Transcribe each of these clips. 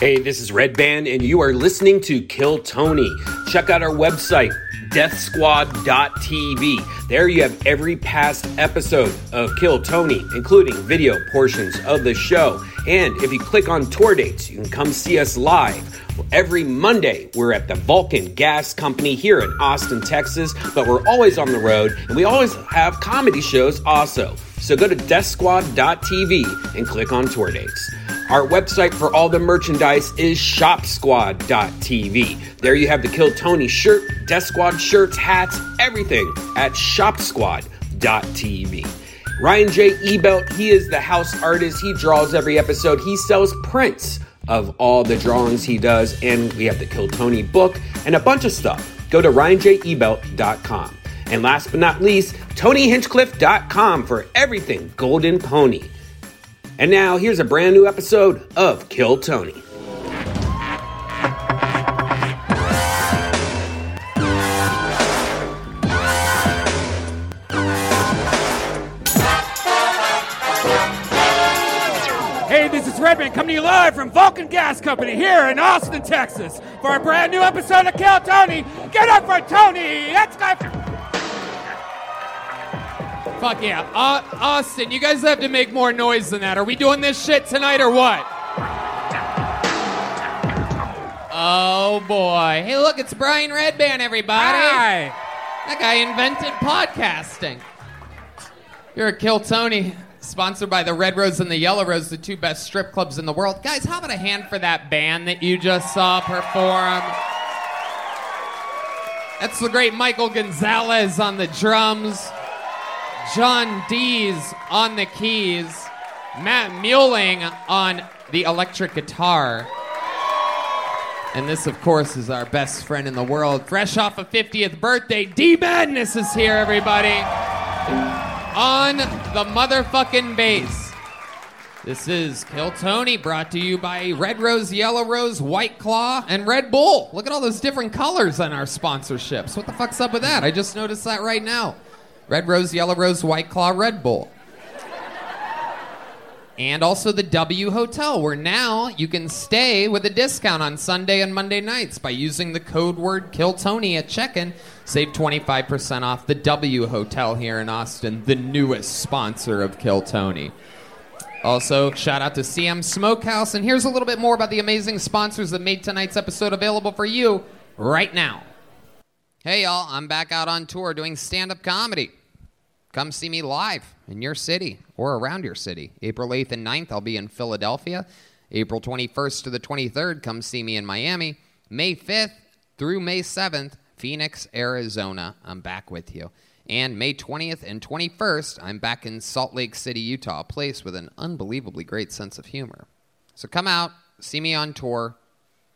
Hey, this is Redban, and you are listening to Kill Tony. Check out our website, DeathSquad.tv. There you have every past episode of Kill Tony, including video portions of the show. And if you click on tour dates, you can come see us live. Every Monday, we're at the Vulcan Gas Company here in Austin, Texas, but we're always on the road, and we always have comedy shows also. So go to DeathSquad.tv and click on tour dates. Our website for all the merchandise is ShopSquad.tv. There you have the Kill Tony shirt, Death Squad shirts, hats, everything at ShopSquad.tv. Ryan J. Ebelt, he is the house artist. He draws every episode. He sells prints of all the drawings he does. And we have the Kill Tony book and a bunch of stuff. Go to RyanJEbelt.com. And last but not least, TonyHinchcliffe.com for everything Golden Pony. And now, here's a brand new episode of Kill Tony. Hey, this is Redman coming to you live from Vulcan Gas Company here in Austin, Texas, for a brand new episode of Kill Tony. Get up for Tony! That's Fuck yeah. Austin, you guys have to make more noise than that. Are we doing this shit tonight or what? Oh, boy. Hey, look, it's Brian Redban, everybody. Hi. That guy invented podcasting. You're a Kill Tony, sponsored by the Red Rose and the Yellow Rose, the two best strip clubs in the world. Guys, how about a hand for that band that you just saw perform? That's the great Michael Gonzales on the drums. John Deas on the keys, Matt Muehling on the electric guitar. And this, of course, is our best friend in the world. Fresh off a 50th birthday, D-Madness is here, everybody. On the motherfucking bass. This is Kill Tony, brought to you by Red Rose, Yellow Rose, White Claw, and Red Bull. Look at all those different colors on our sponsorships. What the fuck's up with that? I just noticed that right now. Red Rose, Yellow Rose, White Claw, Red Bull. And also the W Hotel, where now you can stay with a discount on Sunday and Monday nights by using the code word Kill Tony at check-in. Save 25% off the W Hotel here in Austin, the newest sponsor of Kill Tony. Also, shout out to CM Smokehouse. And here's a little bit more about the amazing sponsors that made tonight's episode available for you right now. Hey, y'all, I'm back out on tour doing stand-up comedy. Come see me live in your city or around your city. April 8th and 9th, I'll be in Philadelphia. April 21st to the 23rd, come see me in Miami. May 5th through May 7th, Phoenix, Arizona. I'm back with you. And May 20th and 21st, I'm back in Salt Lake City, Utah, a place with an unbelievably great sense of humor. So come out, see me on tour,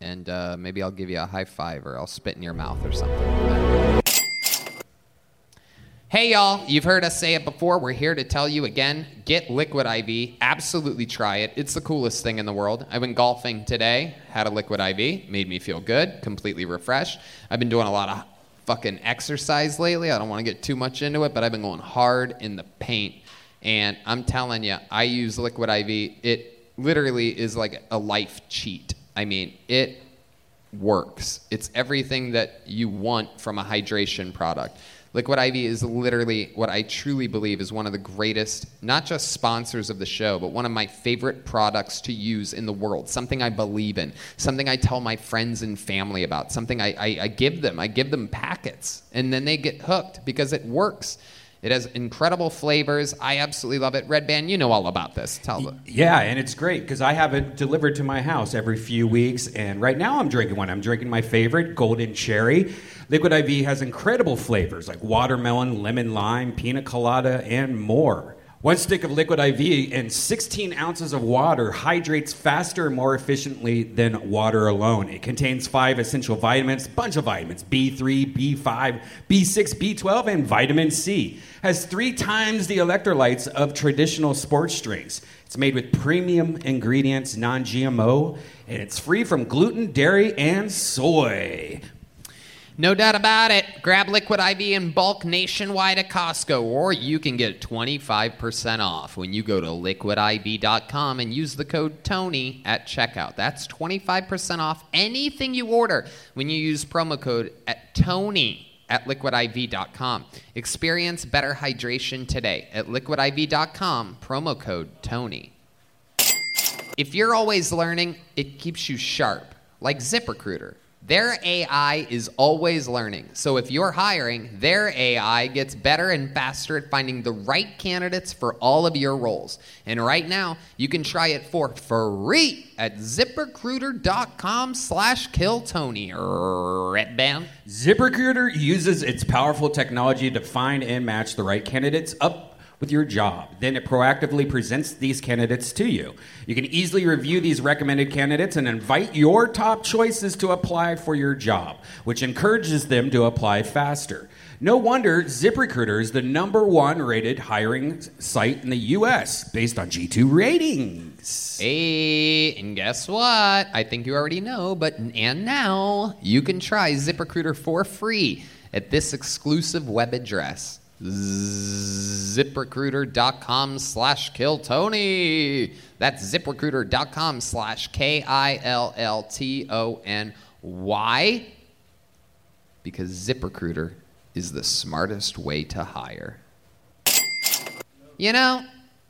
and maybe I'll give you a high five or I'll spit in your mouth or something. Hey, y'all, you've heard us say it before. We're here to tell you again, get Liquid IV. Absolutely try it. It's the coolest thing in the world. I went golfing today, had a Liquid IV, made me feel good, completely refreshed. I've been doing a lot of fucking exercise lately. I don't want to get too much into it, but I've been going hard in the paint. And I'm telling you, I use Liquid IV. It literally is like a life cheat. I mean, it works. It's everything that you want from a hydration product. Liquid IV is literally what I truly believe is one of the greatest, not just sponsors of the show, but one of my favorite products to use in the world, something I believe in, something I tell my friends and family about, something I give them. I give them packets, and then they get hooked because it works. It has incredible flavors. I absolutely love it. Redban, you know all about this. Tell them. Yeah, and it's great because I have it delivered to my house every few weeks. And right now I'm drinking one. I'm drinking my favorite, Golden Cherry. Liquid IV has incredible flavors like watermelon, lemon lime, pina colada, and more. One stick of Liquid IV and 16 ounces of water hydrates faster and more efficiently than water alone. It contains 5 essential vitamins, bunch of vitamins, B3, B5, B6, B12, and vitamin C. Has 3 times the electrolytes of traditional sports drinks. It's made with premium ingredients, non-GMO, and it's free from gluten, dairy, and soy. No doubt about it. Grab Liquid IV in bulk nationwide at Costco, or you can get 25% off when you go to liquidiv.com and use the code TONY at checkout. That's 25% off anything you order when you use promo code at TONY at liquidiv.com. Experience better hydration today at liquidiv.com, promo code TONY. If you're always learning, it keeps you sharp. Like ZipRecruiter. Their AI is always learning. So if you're hiring, their AI gets better and faster at finding the right candidates for all of your roles. And right now, you can try it for free at ZipRecruiter.com/KillTony. Redban. ZipRecruiter uses its powerful technology to find and match the right candidates up with your job. Then it proactively presents these candidates to you. You can easily review these recommended candidates and invite your top choices to apply for your job, which encourages them to apply faster. No wonder ZipRecruiter is the #1 rated hiring site in the U.S. based on G2 ratings. Hey, and guess what? I think you already know, but and now you can try ZipRecruiter for free at this exclusive web address. ZipRecruiter.com/KillTony. That's ZipRecruiter.com/KILLTONY. Because ZipRecruiter is the smartest way to hire. You know,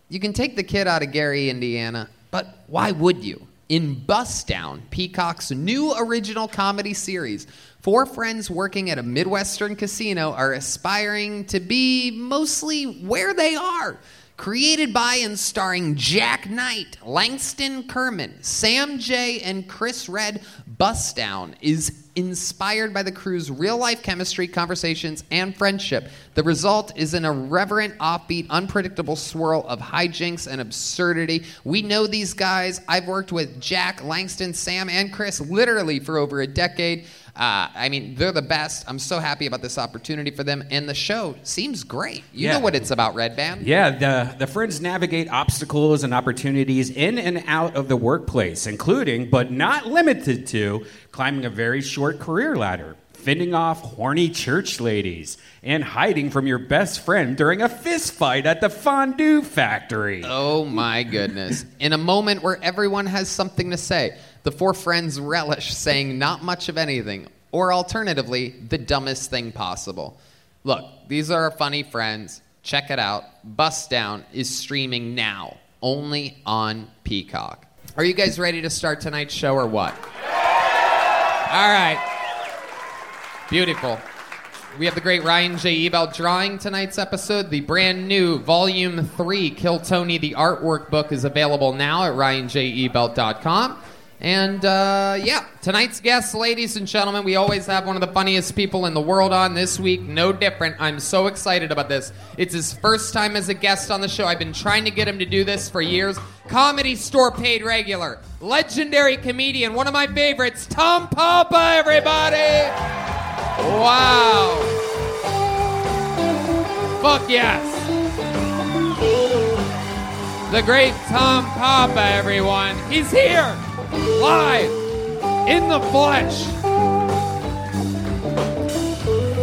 you can take the kid out of Gary, Indiana, but why would you? In Bust Down, Peacock's new original comedy series, four friends working at a Midwestern casino are aspiring to be mostly where they are. Created by and starring Jack Knight, Langston Kerman, Sam J., and Chris Redd, Bust Down is inspired by the crew's real-life chemistry, conversations, and friendship. The result is an irreverent, offbeat, unpredictable swirl of hijinks and absurdity. We know these guys. I've worked with Jack, Langston, Sam, and Chris literally for over a decade. I mean, they're the best. I'm so happy about this opportunity for them, and the show seems great. You know what it's about, Redban. Yeah, the friends navigate obstacles and opportunities in and out of the workplace, including, but not limited to, climbing a very short career ladder, fending off horny church ladies, and hiding from your best friend during a fist fight at the fondue factory. Oh, my goodness. In a moment where everyone has something to say, the four friends relish saying not much of anything, or alternatively, the dumbest thing possible. Look, these are our funny friends. Check it out. Bust Down is streaming now, only on Peacock. Are you guys ready to start tonight's show or what? All right. Beautiful. We have the great Ryan J. Ebelt drawing tonight's episode. The brand new Volume 3 Kill Tony, the artwork book, is available now at RyanJEbelt.com. And, tonight's guest, ladies and gentlemen, we always have one of the funniest people in the world on this week. No different. I'm so excited about this. It's his first time as a guest on the show. I've been trying to get him to do this for years. Comedy Store paid regular. Legendary comedian. One of my favorites, Tom Papa, everybody. Wow. Fuck yes. The great Tom Papa, everyone. He's here. Live in the flesh.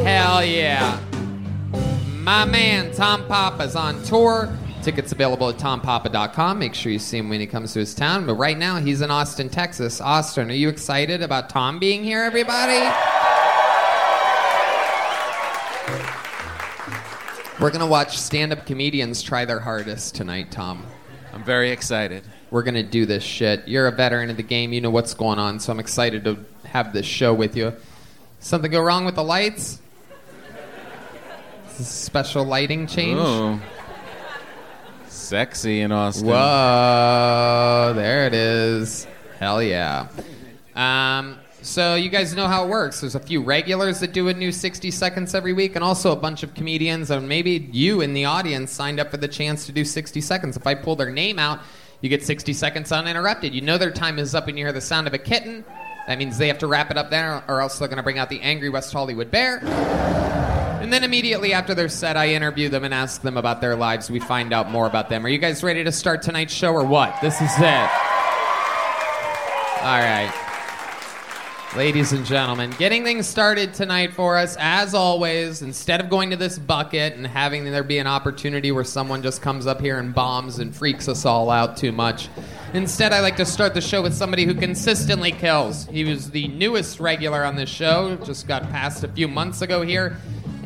Hell yeah. My man Tom Papa's on tour. Tickets available at TomPapa.com. Make sure you see him when he comes to his town. But right now he's in Austin, Texas. Austin, are you excited about Tom being here, everybody? We're going to watch stand-up comedians try their hardest tonight, Tom. I'm very excited. We're going to do this shit. You're a veteran of the game. You know what's going on, so I'm excited to have this show with you. Something go wrong with the lights? This is special lighting change. Ooh. Sexy in Austin. Whoa, there it is. Hell yeah. So you guys know how it works. There's a few regulars that do a new 60 seconds every week, and also a bunch of comedians, or maybe you in the audience signed up for the chance to do 60 seconds. If I pull their name out, you get 60 seconds uninterrupted. You know their time is up when you hear the sound of a kitten. That means they have to wrap it up there, or else they're going to bring out the angry West Hollywood bear. And then immediately after they're set, I interview them and ask them about their lives. We find out more about them. Are you guys ready to start tonight's show or what? This is it. All right. Ladies and gentlemen, getting things started tonight for us, as always, instead of going to this bucket and having there be an opportunity where someone just comes up here and bombs and freaks us all out too much, instead I like to start the show with somebody who consistently kills. He was the newest regular on this show, just got passed a few months ago here,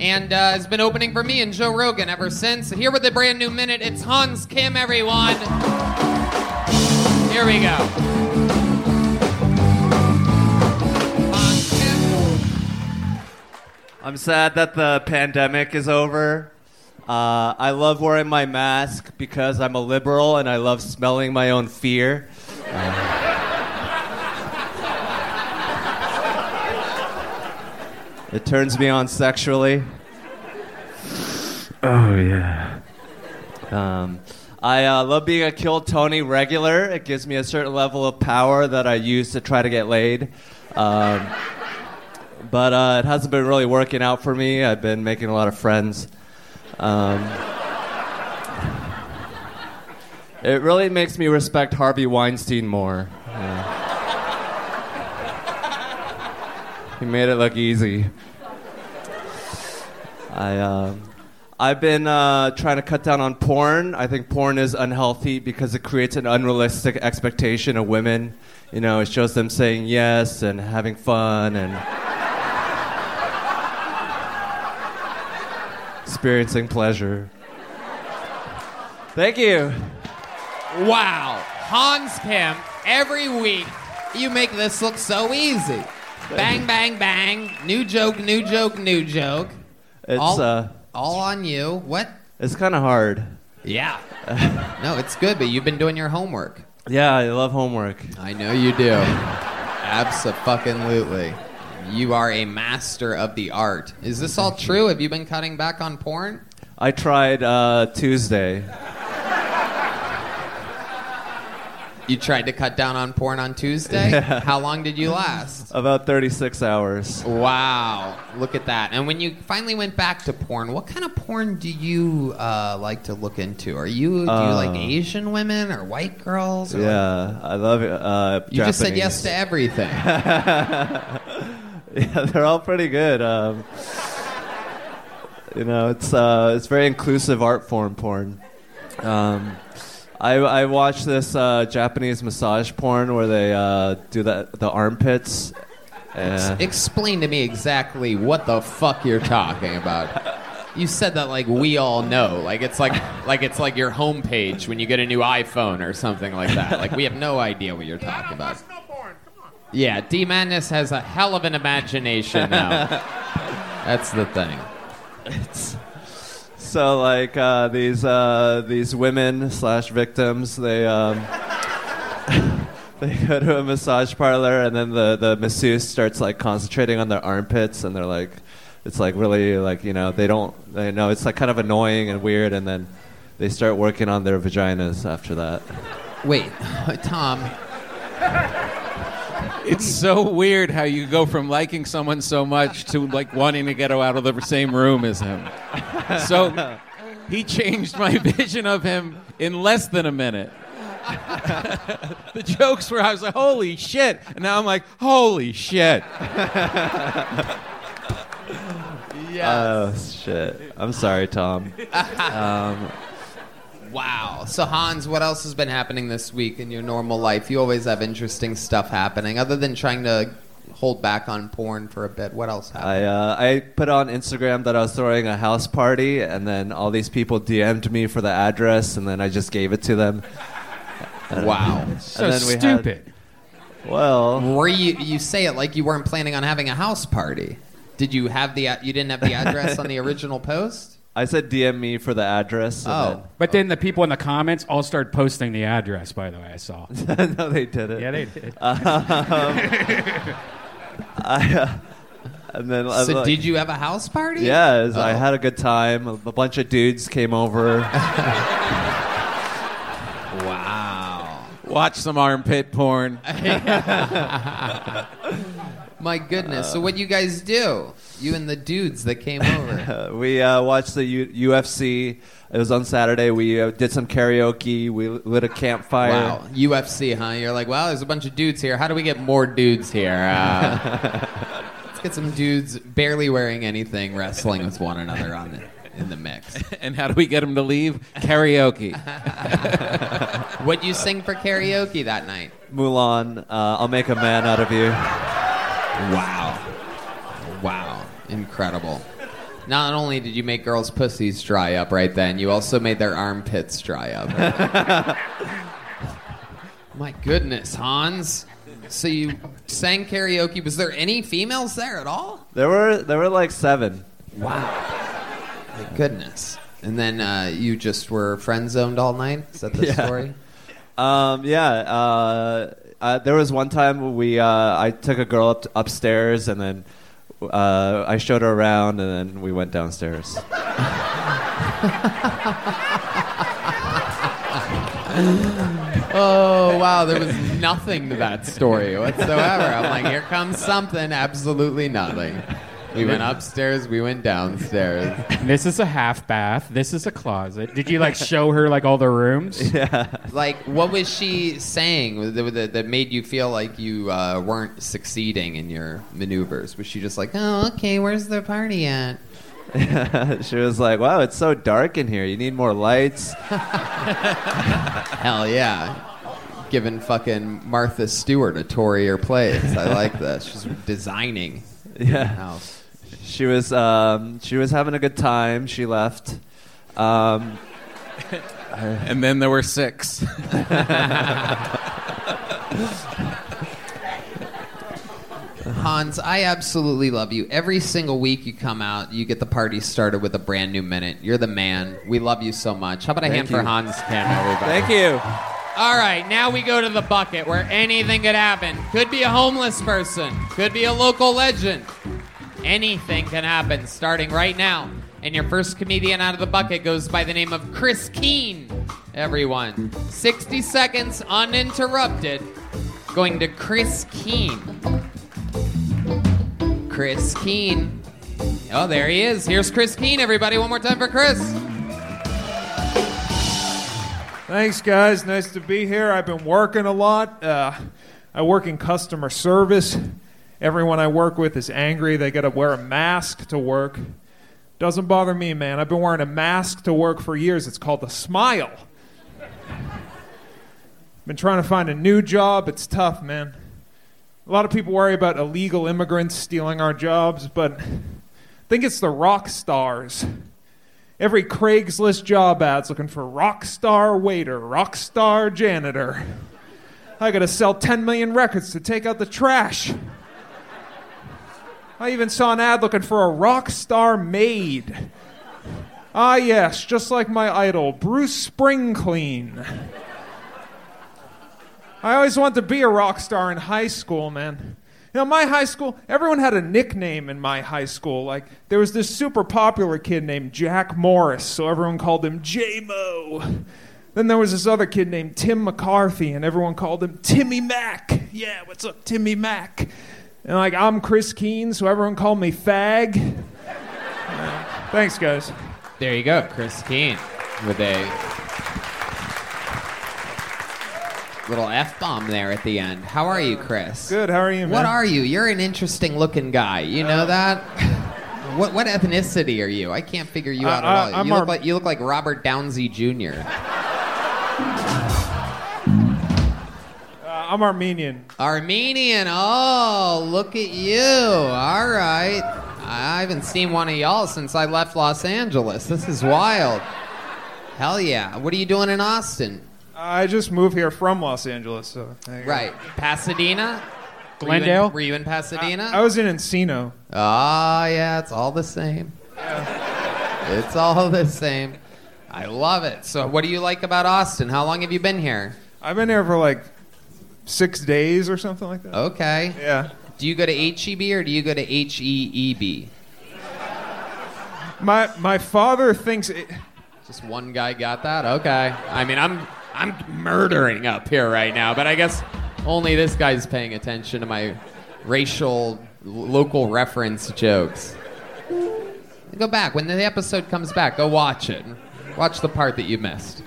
and has been opening for me and Joe Rogan ever since. Here with a brand new minute, it's Hans Kim, everyone. Here we go. I'm sad that the pandemic is over. I love wearing my mask because I'm a liberal and I love smelling my own fear. It turns me on sexually. Oh, yeah. I love being a Kill Tony regular. It gives me a certain level of power that I use to try to get laid. But it hasn't been really working out for me. I've been making a lot of friends. It really makes me respect Harvey Weinstein more. He made it look easy. I've been trying to cut down on porn. I think porn is unhealthy because it creates an unrealistic expectation of women. You know, it shows them saying yes and having fun and experiencing pleasure. Thank you. Wow. Hans Kim, every week, you make this look so easy. Bang, bang, bang. New joke, new joke, new joke. It's all on you. What? It's kind of hard. Yeah. No, it's good, but you've been doing your homework. Yeah, I love homework. I know you do. Abso-fucking-lutely. You are a master of the art. Is this all true? Have you been cutting back on porn? I tried Tuesday. You tried to cut down on porn on Tuesday? Yeah. How long did you last? About 36 hours. Wow. Look at that. And when you finally went back to porn, what kind of porn do you like to look into? Do you like Asian women or white girls? Or I love it. You Japanese. Just said yes to everything. Yeah, they're all pretty good. It's very inclusive art form porn. I watched this Japanese massage porn where they do the armpits. Explain to me exactly what the fuck you're talking about. You said that like we all know, like it's like your homepage when you get a new iPhone or something like that. Like we have no idea what you're talking about. Yeah, D. Madness has a hell of an imagination now. That's the thing. So, like, these women/victims, they go to a massage parlor, and then the masseuse starts, like, concentrating on their armpits, and they're like, it's, like, really, like, you know, they know, it's, like, kind of annoying and weird, and then they start working on their vaginas after that. Wait, Tom... It's so weird how you go from liking someone so much to like wanting to get out of the same room as him. So he changed my vision of him in less than a minute. The jokes were I was like, holy shit. And now I'm like, holy shit. Yes. Oh, shit. I'm sorry, Tom. Wow. So, Hans, what else has been happening this week in your normal life? You always have interesting stuff happening. Other than trying to hold back on porn for a bit, what else happened? I put on Instagram that I was throwing a house party, and then all these people DM'd me for the address, and then I just gave it to them. Wow. So stupid. Were you say it like you weren't planning on having a house party. Did you have you didn't have the address on the original post? I said DM me for the address. Then the people in the comments all started posting the address, by the way, I saw. No, they didn't. Yeah, they did. Did you have a house party? Yeah, I had a good time. A bunch of dudes came over. Wow. Watch some armpit porn. My goodness. So what you guys do? You and the dudes that came over. We watched the UFC. It was on Saturday. We did some karaoke. We lit a campfire. Wow. UFC, huh? You're like, wow, there's a bunch of dudes here. How do we get more dudes here? Let's get some dudes barely wearing anything wrestling with one another on it. In the mix. And how do we get them to leave? Karaoke. What'd you sing for karaoke that night? Mulan, I'll Make a Man Out of You. Wow. Wow. Incredible. Not only did you make girls' pussies dry up right then, you also made their armpits dry up. My goodness, Hans. So you sang karaoke. Was there any females there at all? There were like 7. Wow. My goodness. And then you just were friend-zoned all night? Is that the story? There was one time I took a girl upstairs, and then I showed her around, and then we went downstairs. Oh, wow. There was nothing to that story whatsoever. I'm like, here comes something. Absolutely nothing. We went upstairs, we went downstairs. This is a half bath. This is a closet. Did you, show her, all the rooms? Yeah. What was she saying that made you feel like you weren't succeeding in your maneuvers? Was she just like, oh, okay, where's the party at? She was like, wow, it's so dark in here. You need more lights. Hell yeah. Giving fucking Martha Stewart a tour of your place. I like that. She's designing the house. She was having a good time. She left. And then there were 6. Hans, I absolutely love you. Every single week you come out, you get the party started with a brand new minute. You're the man. We love you so much. How about a hand for Hans Kim, everybody? Thank you. All right, now we go to the bucket where anything could happen. Could be a homeless person. Could be a local legend. Anything can happen starting right now. And your first comedian out of the bucket goes by the name of Chris Keen, everyone. 60 seconds uninterrupted going to Chris Keen. Chris Keen. Oh, there he is. Here's Chris Keen, everybody. One more time for Chris. Thanks, guys. Nice to be here. I've been working a lot. I work in customer service. Everyone I work with is angry. They got to wear a mask to work. Doesn't bother me, man. I've been wearing a mask to work for years. It's called the smile. Been trying to find a new job. It's tough, man. A lot of people worry about illegal immigrants stealing our jobs, but I think it's the rock stars. Every Craigslist job ad's looking for rock star waiter, rock star janitor. I gotta sell 10 million records to take out the trash. I even saw an ad looking for a rock star maid. Ah yes, just like my idol, Bruce Springsteen. I always wanted to be a rock star in high school, man. You know, my high school, everyone had a nickname in my high school. There was this super popular kid named Jack Morris, so everyone called him J-Mo. Then there was this other kid named Tim McCarthy, and everyone called him Timmy Mac. Yeah, what's up, Timmy Mac? And, I'm Chris Keen, so everyone called me Fag. Thanks, guys. There you go, Chris Keen with a little F-bomb there at the end. How are you, Chris? Good, how are you, man? What are you? You're an interesting-looking guy. You know that? What ethnicity are you? I can't figure you out at all. You look like Robert Downsy Jr. I'm Armenian. Armenian. Oh, look at you. All right. I haven't seen one of y'all since I left Los Angeles. This is wild. Hell yeah. What are you doing in Austin? I just moved here from Los Angeles. So right. Pasadena? Glendale? Were you in Pasadena? I was in Encino. Ah, yeah. It's all the same. Yeah. It's all the same. I love it. So what do you like about Austin? How long have you been here? I've been here for 6 days or something like that. Okay. Yeah. Do you go to H-E-B or do you go to H-E-E-B? My father thinks... Just one guy got that? Okay. I mean, I'm murdering up here right now, but I guess only this guy's paying attention to my racial local reference jokes. Go back. When the episode comes back, go watch it. Watch the part that you missed.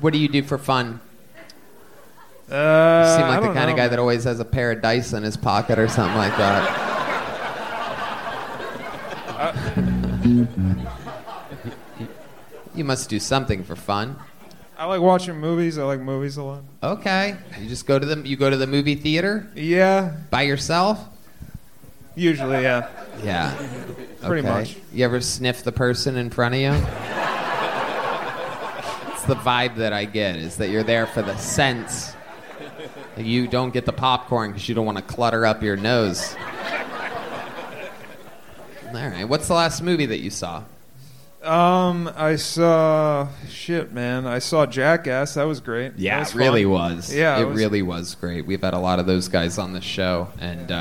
What do you do for fun? You seem like the kind of guy that always has a pair of dice in his pocket or something like that. You must do something for fun. I like watching movies. I like movies a lot. Okay. You just go to the movie theater? Yeah. By yourself? Usually, yeah. Yeah. Pretty much. You ever sniff the person in front of you? It's the vibe that I get, is that you're there for the scents. You don't get the popcorn because you don't want to clutter up your nose. All right. What's the last movie that you saw? I saw Jackass. That was great. Yeah, was really was. Yeah, it was... really was great. We've had a lot of those guys on the show, and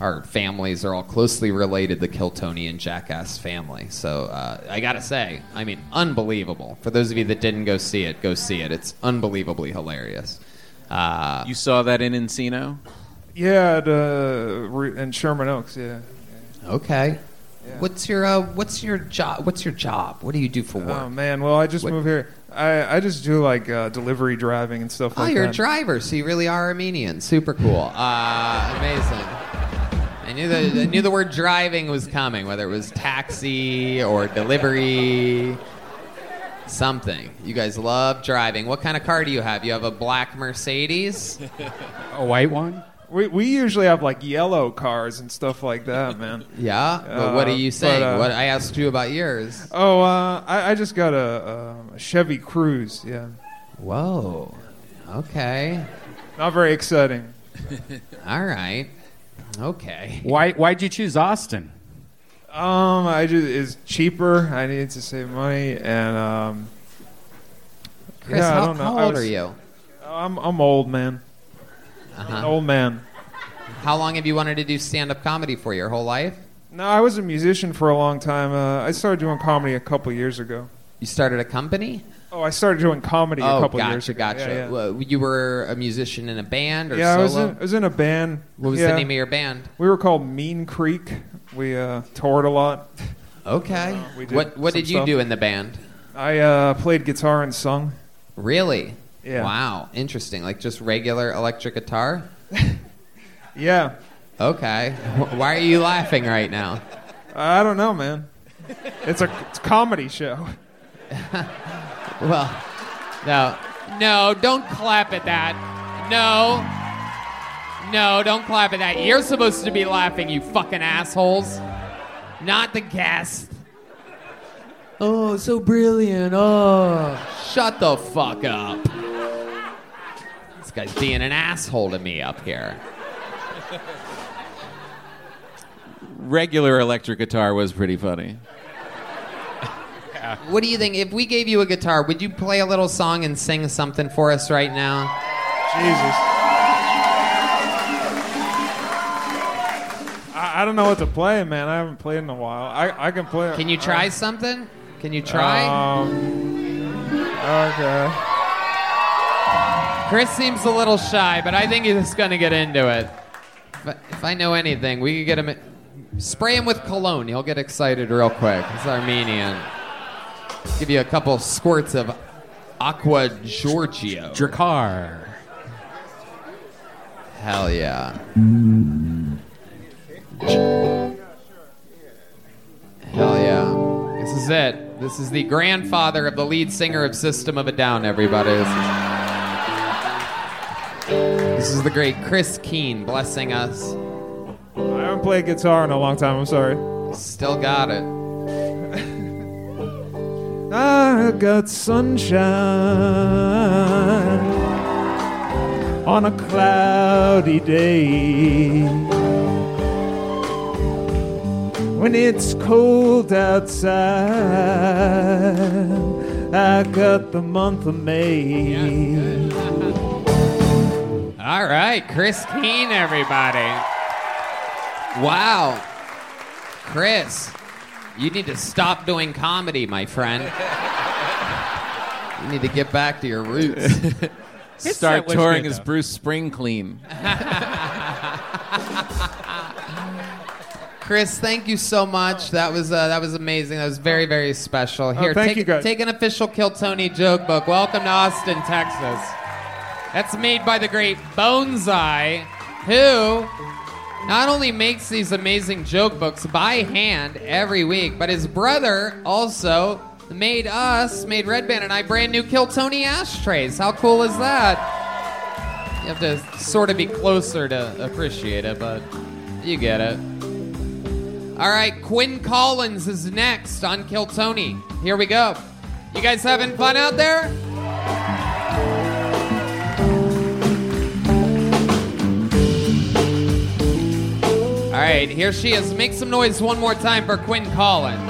our families are all closely related, the Kill Tony and Jackass family. So I gotta say, I mean, unbelievable. For those of you that didn't go see it, go see it. It's unbelievably hilarious. You saw that in Encino? Yeah, in Sherman Oaks. Yeah. Okay. Yeah. What's your job? What do you do for work? Oh man, well I just moved here. I just do like delivery driving and stuff like that. Oh, you're a driver, so you really are Armenian. Super cool. Amazing. I knew the word driving was coming, whether it was taxi or delivery something. You guys love driving. What kind of car do you have? You have a black Mercedes? A white one? We usually have like yellow cars and stuff like that, man. Yeah? But what are you saying? What I asked you about yours. Oh, I just got a Chevy Cruze, yeah. Whoa. Okay. Not very exciting. All right. Okay. Why'd you choose Austin? It's cheaper. I needed to save money, and Chris, yeah, how old are you? I'm old, man. Uh-huh. Old man. How long have you wanted to do stand-up comedy for? Your whole life? No, I was a musician for a long time. I started doing comedy a couple years ago. You started a company? Oh, I started doing comedy a couple years ago. Gotcha. Yeah, yeah. Well, you were a musician in a band or solo? I was in a band. What was the name of your band? We were called Mean Creek. We toured a lot. Okay. What did you do in the band? I played guitar and sung. Really? Yeah. Wow, interesting. Like just regular electric guitar? Yeah. Okay. Why are you laughing right now? I don't know, man. It's a comedy show. Well, no, don't clap at that. No, don't clap at that. You're supposed to be laughing, you fucking assholes. Not the guest. Oh, so brilliant. Oh, shut the fuck up. This guy's being an asshole to me up here. Regular electric guitar was pretty funny. Yeah. What do you think? If we gave you a guitar, would you play a little song and sing something for us right now? Jesus. I don't know what to play, man. I haven't played in a while. I can play. Can you try something? Can you try? Okay. Chris seems a little shy, but I think he's going to get into it. But if I know anything, we could get him... Spray him with cologne. He'll get excited real quick. It's Armenian. Give you a couple squirts of Aqua Giorgio. Drakkar. Hell yeah. Hell yeah. This is it. This is the grandfather of the lead singer of System of a Down, everybody. This is the great Chris Keen blessing us. I haven't played guitar in a long time, I'm sorry. Still got it. I got sunshine on a cloudy day. When it's cold outside, I got the month of May. All right, Chris Keen, everybody. Wow. Chris, you need to stop doing comedy, my friend. You need to get back to your roots. Start touring as Bruce Springsteen. Chris, thank you so much. That was amazing. That was very, very special. Here, take an official Kill Tony joke book. Welcome to Austin, Texas. That's made by the great Boneseye, who not only makes these amazing joke books by hand every week, but his brother also made Redban and I brand new Kill Tony ashtrays. How cool is that? You have to sort of be closer to appreciate it, but you get it. All right, Quinn Collins is next on Kill Tony. Here we go. You guys having fun out there? All right, here she is. Make some noise one more time for Quinn Collins.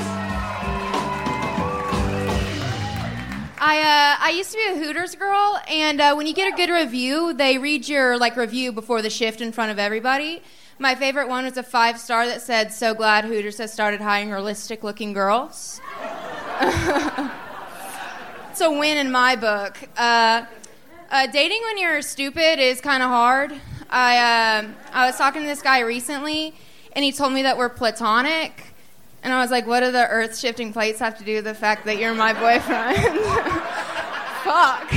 I used to be a Hooters girl, and when you get a good review, they read your review before the shift in front of everybody. My favorite one was a 5-star that said, "So glad Hooters has started hiring realistic-looking girls." It's a win in my book. Dating when you're stupid is kind of hard. I was talking to this guy recently, and he told me that we're platonic. And I was like, what do the earth-shifting plates have to do with the fact that you're my boyfriend? Fuck.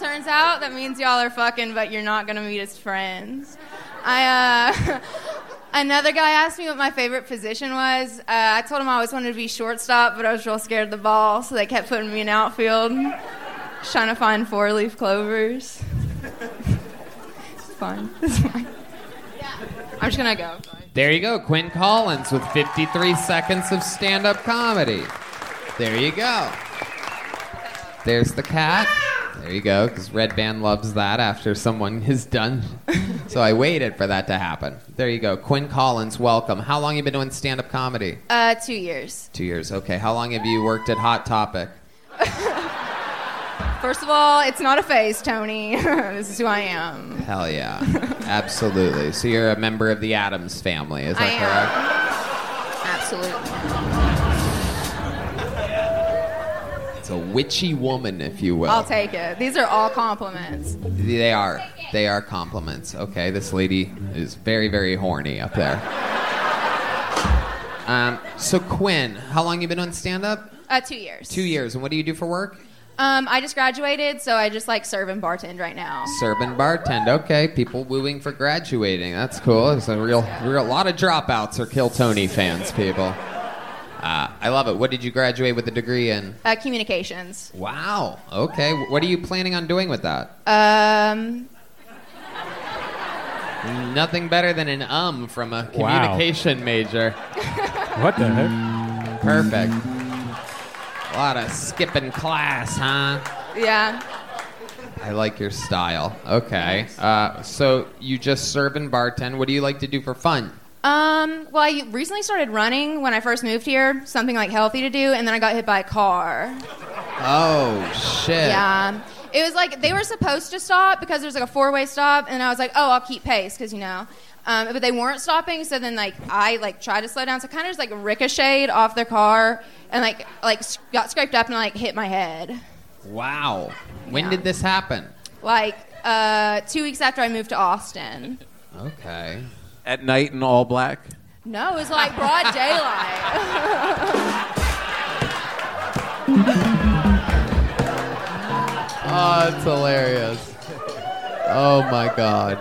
Turns out that means y'all are fucking, but you're not going to meet as friends. Another guy asked me what my favorite position was. I told him I always wanted to be shortstop, but I was real scared of the ball, so they kept putting me in outfield, trying to find four-leaf clovers. It's fine. It's fine. Yeah. I'm just going to go. There you go. Quinn Collins with 53 seconds of stand-up comedy. There you go. There's the cat. There you go, because Redban loves that after someone is done. So I waited for that to happen. There you go. Quinn Collins, welcome. How long have you been doing stand-up comedy? 2 years. 2 years, okay. How long have you worked at Hot Topic? First of all, it's not a phase, Tony. This is who I am. Hell yeah. Absolutely. So you're a member of the Addams family, is that correct? Absolutely. A witchy woman, if you will. I'll take it. These are all compliments. They are. They are compliments. Okay, this lady is very, very horny up there. So Quinn, how long you been on stand-up? 2 years. 2 years. And what do you do for work? I just graduated, so I just serve and bartend right now. Serve and bartend. Okay, people wooing for graduating. That's cool. There's a real lot of dropouts or Kill Tony fans, people. I love it. What did you graduate with a degree in? Communications. Wow. Okay. What are you planning on doing with that? Nothing better than an from a communication major. What the heck? Perfect. A lot of skipping class, huh? Yeah. I like your style. Okay. So you just serve and bartend. What do you like to do for fun? Well, I recently started running when I first moved here, something healthy to do, and then I got hit by a car. Oh, shit. Yeah. It was they were supposed to stop because there's a 4-way stop, and I was like, oh, I'll keep pace because, but they weren't stopping, so then I tried to slow down, so kind of just ricocheted off their car and got scraped up and hit my head. Wow. When did this happen? 2 weeks after I moved to Austin. Okay. At night in all black? No, it was broad daylight. Oh, it's hilarious. Oh, my God.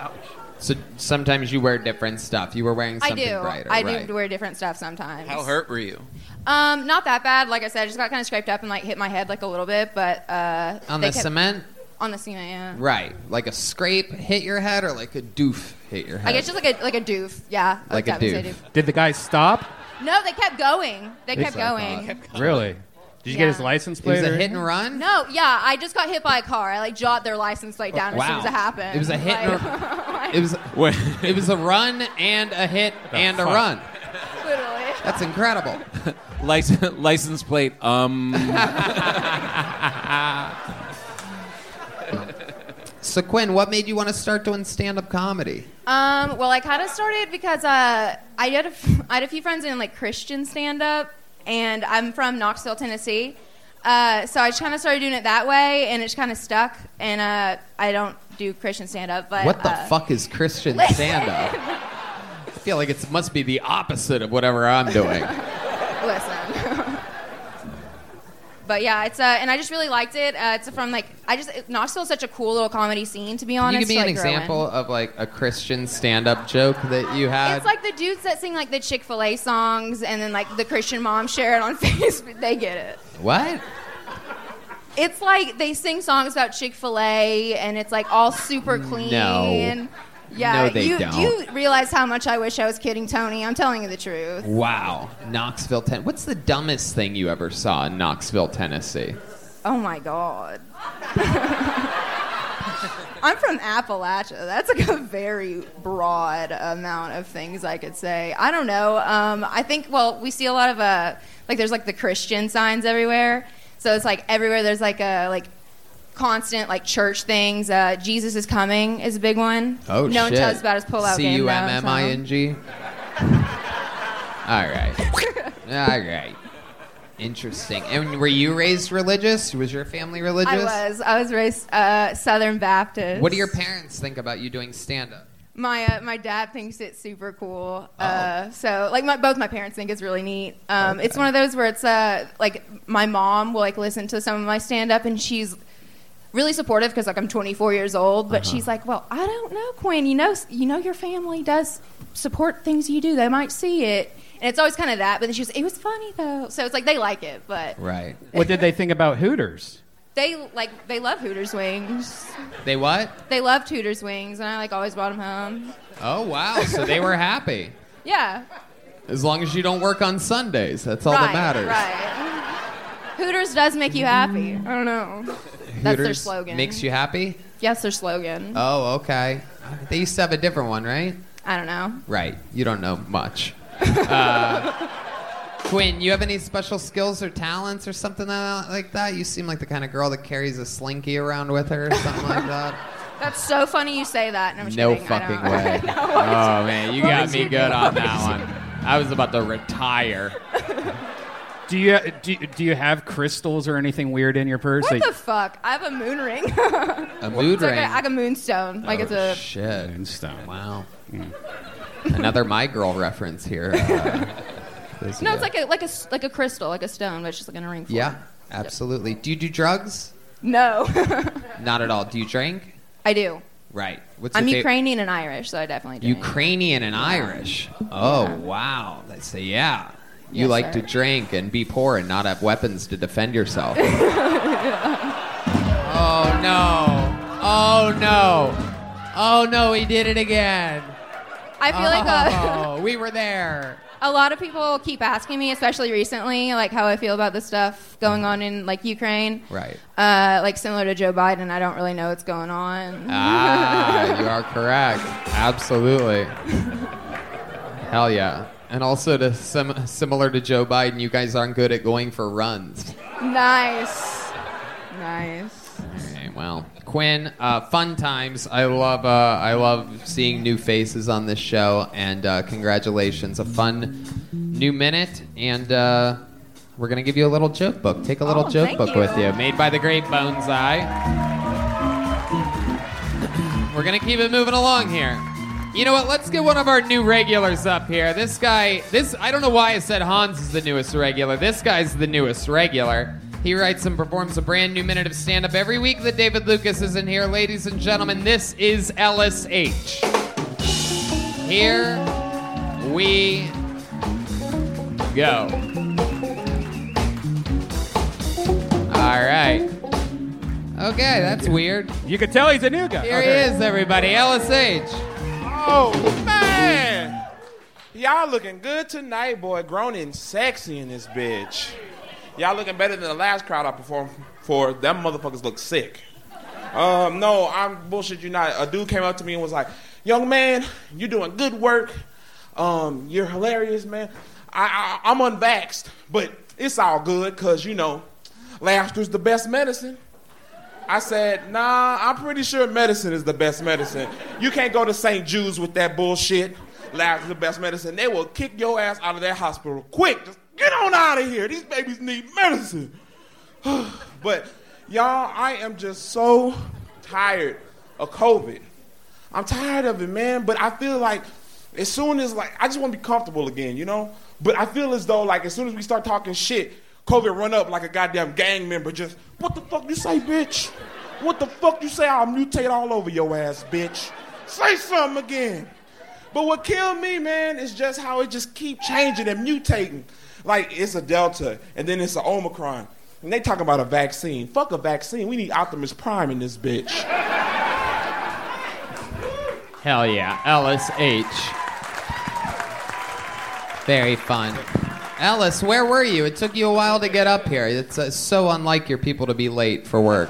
Ouch. So sometimes you wear different stuff. You were wearing something brighter, I do wear different stuff sometimes. How hurt were you? Not that bad. Like I said, I just got kind of scraped up and hit my head a little bit, but... on the cement? On the cement, yeah. Right. A scrape hit your head or a doof hit your head? I guess just like a doof, yeah. Like a doof. Did the guy stop? No, they kept going. They kept going. Really? Did you get his license plate? It was a hit and run? No, yeah. I just got hit by a car. I jotted their license plate down as soon as it happened. It was a hit and run. It was a run and a hit and a run. Literally. That's incredible. License plate, So, Quinn, what made you want to start doing stand-up comedy? Well, I kind of started because I had a few friends in, Christian stand-up, and I'm from Knoxville, Tennessee. So I kind of started doing it that way, and it just kind of stuck. And I don't do Christian stand-up. But what the fuck is Christian stand-up? I feel like it must be the opposite of whatever I'm doing. Listen. But yeah, it's and I just really liked it. It's from like Knoxville's such a cool little comedy scene, to be honest. Can you give me an example of like a Christian stand-up joke that you had? It's like the dudes that sing like the Chick-fil-A songs, and then like the Christian moms share it on Facebook. They get it. What? It's like they sing songs about Chick-fil-A, and it's like all super clean. No. Yeah, no, they don't. Do you realize how much I wish I was kidding, Tony? I'm telling you the truth. Wow. Knoxville, Tennessee. What's the dumbest thing you ever saw in Knoxville, Tennessee? Oh, my God. I'm from Appalachia. That's like a very broad amount of things I could say. I don't know. I think, well, we see a lot of, like, there's, like, the Christian signs everywhere. So it's, like, everywhere there's, like, a, like, constant like church things. Jesus is coming is a big one. Oh, no shit. No one tells about his pullout game. Cumming. All right. Interesting. And were you raised religious? Was your family religious? I was raised Southern Baptist. What do your parents think about you doing stand-up? My dad thinks it's super cool. So like both my parents think it's really neat. Okay. It's one of those where it's like my mom will like listen to some of my stand-up, and she's really supportive because like I'm 24 years old, but she's like, well, I don't know, Quinn, you know your family does support things you do, they might see it, and it's always kind of that, but then she's like, it was funny though, so it's like they like it. But right. What did they think about Hooters? They love Hooters wings. They what? They loved Hooters wings, and I like always brought them home. Oh wow, so they were happy. Yeah, as long as you don't work on Sundays, that's all that matters. Right. Hooters does make you happy. I don't know. That's their slogan. Makes you happy? Yes, their slogan. Oh, okay. They used to have a different one, right? I don't know. Right. You don't know much. Quinn, you have any special skills or talents or something like that? You seem like the kind of girl that carries a slinky around with her or something like that. That's so funny you say that. No, I'm kidding. Fucking way. No, oh, man. You got me good on that one. I was about to retire. Do you have crystals or anything weird in your purse? What the fuck? I have a moon ring. A moon ring? Like a moonstone. Like it's a shit. Moonstone. Wow. Mm. Another My Girl reference here. No, it's like a crystal, like a stone, but it's just like in a ring form. Yeah, absolutely. Yep. Do you do drugs? No. Not at all. Do you drink? I do. Right. I'm Ukrainian and Irish, so I definitely drink. Ukrainian and Irish. Oh yeah. Wow. That's yeah. You yes, like sir. To drink and be poor and not have weapons to defend yourself. Yeah. Oh, no. Oh, no. Oh, no, we did it again. I feel like we were there. A lot of people keep asking me, especially recently, like how I feel about the stuff going on in like Ukraine. Right. Like similar to Joe Biden, I don't really know what's going on. Ah, you are correct. Absolutely. Hell yeah. And also, to similar to Joe Biden, you guys aren't good at going for runs. Nice. Okay, well, Quinn, fun times. I love seeing new faces on this show, and congratulations, a fun new minute. And we're gonna give you a little joke book. Take a little joke book with you, made by the great Boneseye. We're gonna keep it moving along here. You know what? Let's get one of our new regulars up here. I don't know why I said Hans is the newest regular. This guy's the newest regular. He writes and performs a brand new minute of stand-up every week that David Lucas is in here. Ladies and gentlemen, this is Ellis Aych. Here we go. All right. Okay, that's weird. You could tell he's a new guy. Here he is, everybody. Ellis Aych. Oh, man. Y'all looking good tonight, boy. Grown and sexy in this bitch. Y'all looking better than the last crowd I performed for. Them motherfuckers look sick. No, I'm bullshit you not. A dude came up to me and was like, young man, you're doing good work. You're hilarious, man. I'm unvaxxed, but it's all good because, you know, laughter's the best medicine. I said, nah, I'm pretty sure medicine is the best medicine. You can't go to St. Jude's with that bullshit. Laughter's the best medicine. They will kick your ass out of that hospital quick. Just get on out of here. These babies need medicine. But y'all, I am just so tired of COVID. I'm tired of it, man. But I feel like as soon as, like, I just want to be comfortable again, you know? But I feel as though, like, as soon as we start talking shit, COVID run up like a goddamn gang member just, what the fuck you say, bitch? What the fuck you say? I'll mutate all over your ass, bitch. Say something again. But what killed me, man, is just how it just keep changing and mutating. Like, it's a Delta, and then it's an Omicron. And they talking about a vaccine. Fuck a vaccine. We need Optimus Prime in this bitch. Hell yeah. Ellis Aych. Very fun. Ellis, where were you? It took you a while to get up here. It's so unlike your people to be late for work.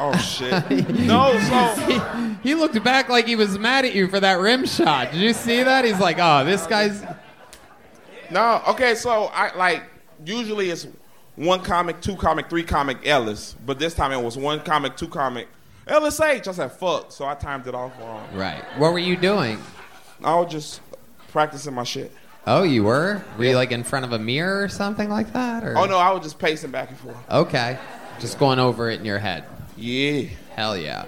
Oh, shit. No, so... He looked back like he was mad at you for that rim shot. Did you see that? He's like, oh, this guy's... No, okay, so, I like, usually it's one comic, two comic, three comic, Ellis. But this time it was one comic, two comic, Ellis Aych. I said, fuck, so I timed it off wrong. Right. What were you doing? I was just practicing my shit. Oh, you were? Were you, like, in front of a mirror or something like that? Or? Oh, no, I was just pacing back and forth. Okay. Just going over it in your head. Yeah. Hell yeah.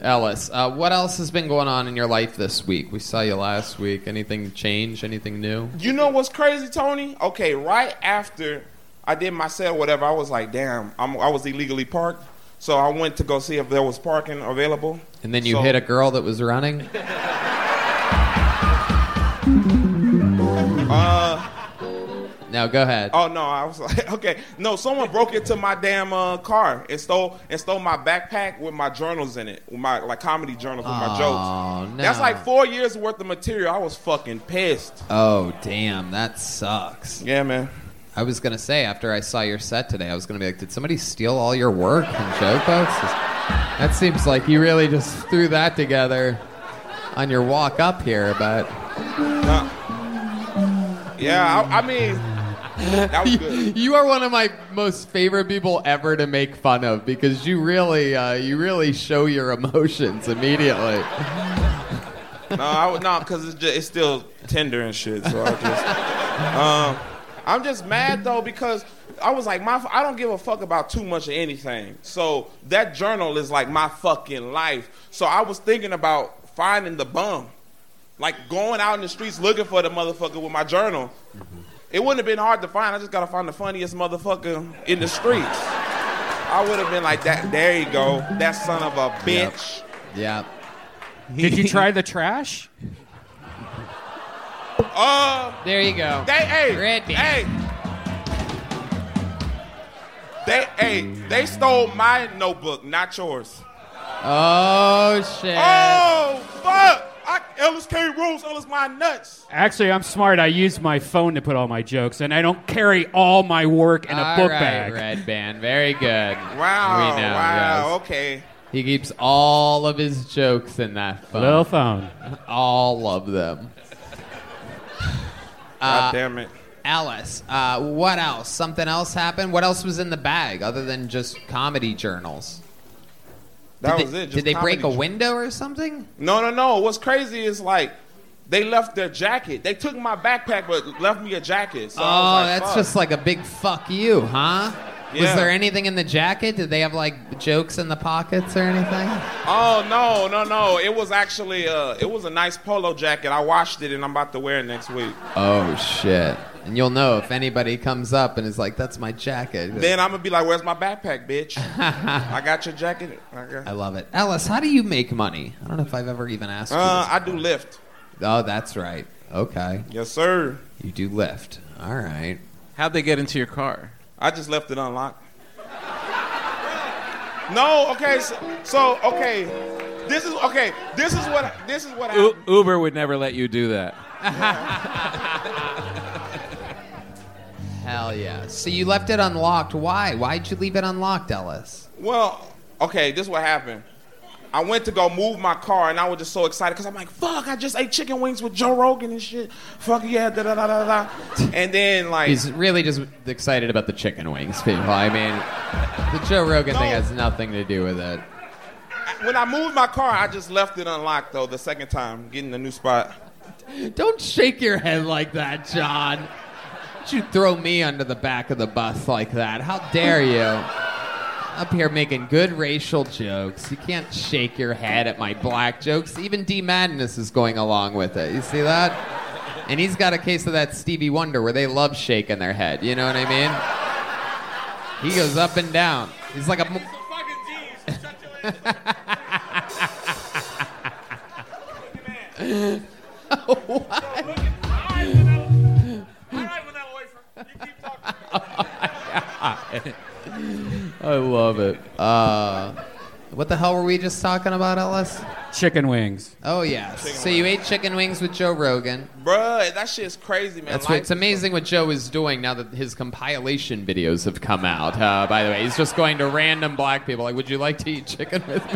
Ellis, what else has been going on in your life this week? We saw you last week. Anything change? Anything new? You know what's crazy, Tony? Okay, right after I did my set or whatever, I was like, damn, I was illegally parked. So I went to go see if there was parking available. And then you hit a girl that was running? No, go ahead. Oh, no, I was like, okay. No, someone broke into my damn car and stole my backpack with my journals in it, with my, like, comedy journals with my jokes. No. That's like 4 years worth of material. I was fucking pissed. Oh, damn, that sucks. Yeah, man. I was going to say, after I saw your set today, I was going to be like, did somebody steal all your work and joke books? That seems like you really just threw that together on your walk up here, but... Yeah, I mean... That was good. You are one of my most favorite people ever to make fun of because you really show your emotions immediately. No, because it's still Tinder and shit. So I just, I'm just mad though because I was like, I don't give a fuck about too much of anything. So that journal is like my fucking life. So I was thinking about finding the bum, like going out in the streets looking for the motherfucker with my journal. Mm-hmm. It wouldn't have been hard to find. I just got to find the funniest motherfucker in the streets. I would have been like, that. There you go. That son of a bitch. Yep. Did you try the trash? There you go. They stole my notebook, not yours. Oh, shit. Oh, fuck. Ellis K. rules, Ellis my nuts. Actually, I'm smart. I use my phone to put all my jokes, and I don't carry all my work in a book bag. All right, Redban. Very good. Wow. We know, wow, yes. Okay. He keeps all of his jokes in that phone. Little phone. All of them. God damn it. Alice, what else? Something else happened? What else was in the bag other than just comedy journals? That was it. Just did they break a window or something? No. What's crazy is, like, they left their jacket. They took my backpack but left me a jacket. So I was like, that's fuck. Just like a big fuck you, huh? Yeah. Was there anything in the jacket? Did they have, like, jokes in the pockets or anything? Oh, no. It was actually a nice polo jacket. I washed it, and I'm about to wear it next week. Oh, shit. And you'll know if anybody comes up and is like, that's my jacket. Then I'm going to be like, where's my backpack, bitch? I got your jacket. I love it. Ellis, how do you make money? I don't know if I've ever even asked you this. I do Lyft. Oh, that's right. Okay. Yes, sir. You do Lyft. All right. How'd they get into your car? I just left it unlocked. No, okay. So, okay. This is what happened. Uber would never let you do that. Yeah. Hell yeah. So you left it unlocked. Why? Why'd you leave it unlocked, Ellis? Well, okay, this is what happened. I went to go move my car, and I was just so excited because I'm like, fuck, I just ate chicken wings with Joe Rogan and shit. Fuck yeah, da-da-da-da-da. And then, like... He's really just excited about the chicken wings, people. I mean, the Joe Rogan thing has nothing to do with it. When I moved my car, I just left it unlocked, though, the second time, getting a new spot. Don't shake your head like that, John. don't you throw me under the back of the bus like that? How dare you? Up here making good racial jokes. You can't shake your head at my black jokes. Even D. Madness is going along with it. You see that? And he's got a case of that Stevie Wonder where they love shaking their head. You know what I mean? He goes up and down. He's like a... It's the fucking D's. What? I love it. What the hell were we just talking about, Ellis? Chicken wings. Oh, yeah. You ate chicken wings with Joe Rogan. Bruh, that shit's crazy, man. It's amazing what Joe is doing now that his compilation videos have come out. By the way, he's just going to random black people. Like, would you like to eat chicken with me?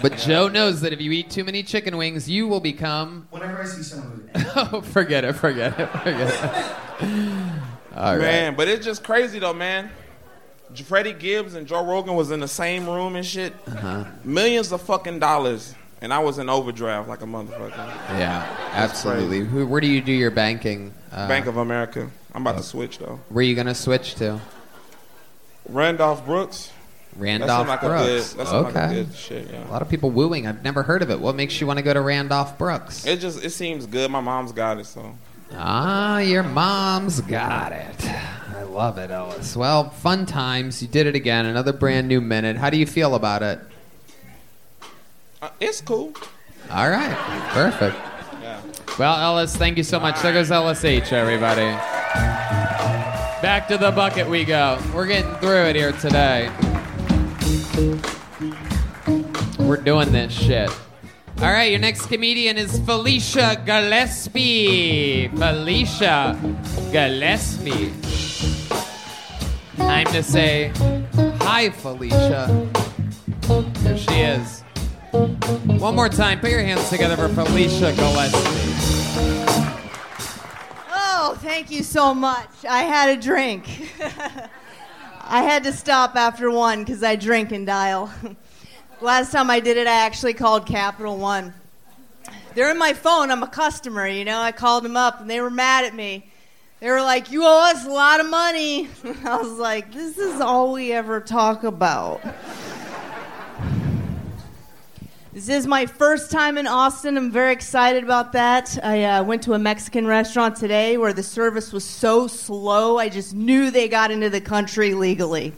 But Joe knows that if you eat too many chicken wings, you will become... Whenever I see someone... Oh, forget it. All right. Man, but it's just crazy, though, man. Freddie Gibbs and Joe Rogan was in the same room and shit. Uh-huh. Millions of fucking dollars. And I was in overdraft like a motherfucker. Yeah, absolutely. Where do you do your banking? Bank of America. I'm about to switch, though. Where are you going to switch to? Randolph Brooks. That's okay. Good shit, yeah. A lot of people wooing. I've never heard of it. What makes you want to go to Randolph Brooks? It seems good. My mom's got it, so. Ah, your mom's got it. I love it, Ellis. Well, fun times. You did it again. Another brand new minute. How do you feel about it? It's cool. All right. Perfect. Yeah. Well, Ellis, thank you so much. Right. There goes Ellis Aych, everybody. Back to the bucket we go. We're getting through it here today. We're doing this shit. All right, your next comedian is Felicia Gillespie. Time to say hi, Felicia. There she is. One more time. Put your hands together for Felicia Gillespie. Oh, thank you so much. I had a drink. I had to stop after one because I drink and dial. Last time I did it, I actually called Capital One. They're in my phone. I'm a customer, you know. I called them up, and they were mad at me. They were like, you owe us a lot of money. I was like, this is all we ever talk about. This is my first time in Austin. I'm very excited about that. I went to a Mexican restaurant today where the service was so slow, I just knew they got into the country legally.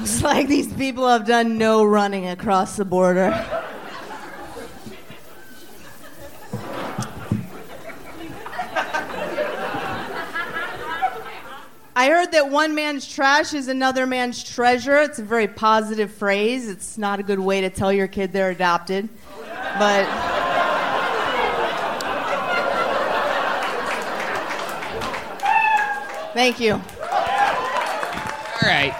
It's like these people have done no running across the border. I heard that one man's trash is another man's treasure. It's a very positive phrase. It's not a good way to tell your kid they're adopted. But thank you. All right.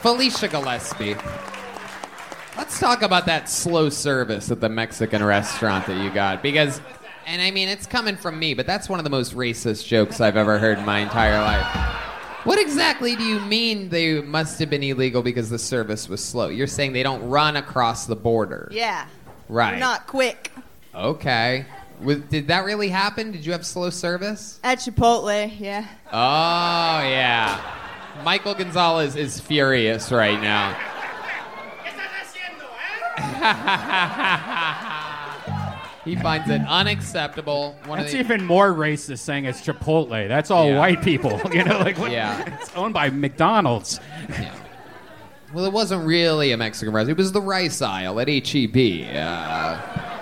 Felicia Gillespie. Let's talk about that slow service at the Mexican restaurant that you got, because... And I mean, it's coming from me, but that's one of the most racist jokes I've ever heard in my entire life. What exactly do you mean they must have been illegal because the service was slow? You're saying they don't run across the border. Yeah. Right. Not quick. Okay. Did that really happen? Did you have slow service? At Chipotle, yeah. Oh, yeah. Michael Gonzales is furious right now. ¿Qué estás haciendo, eh? He finds it unacceptable. That's even more racist saying it's Chipotle. That's all white people. You know, like what? Yeah. It's owned by McDonald's. Yeah. Well, it wasn't really a Mexican restaurant. It was the rice aisle at H-E-B. I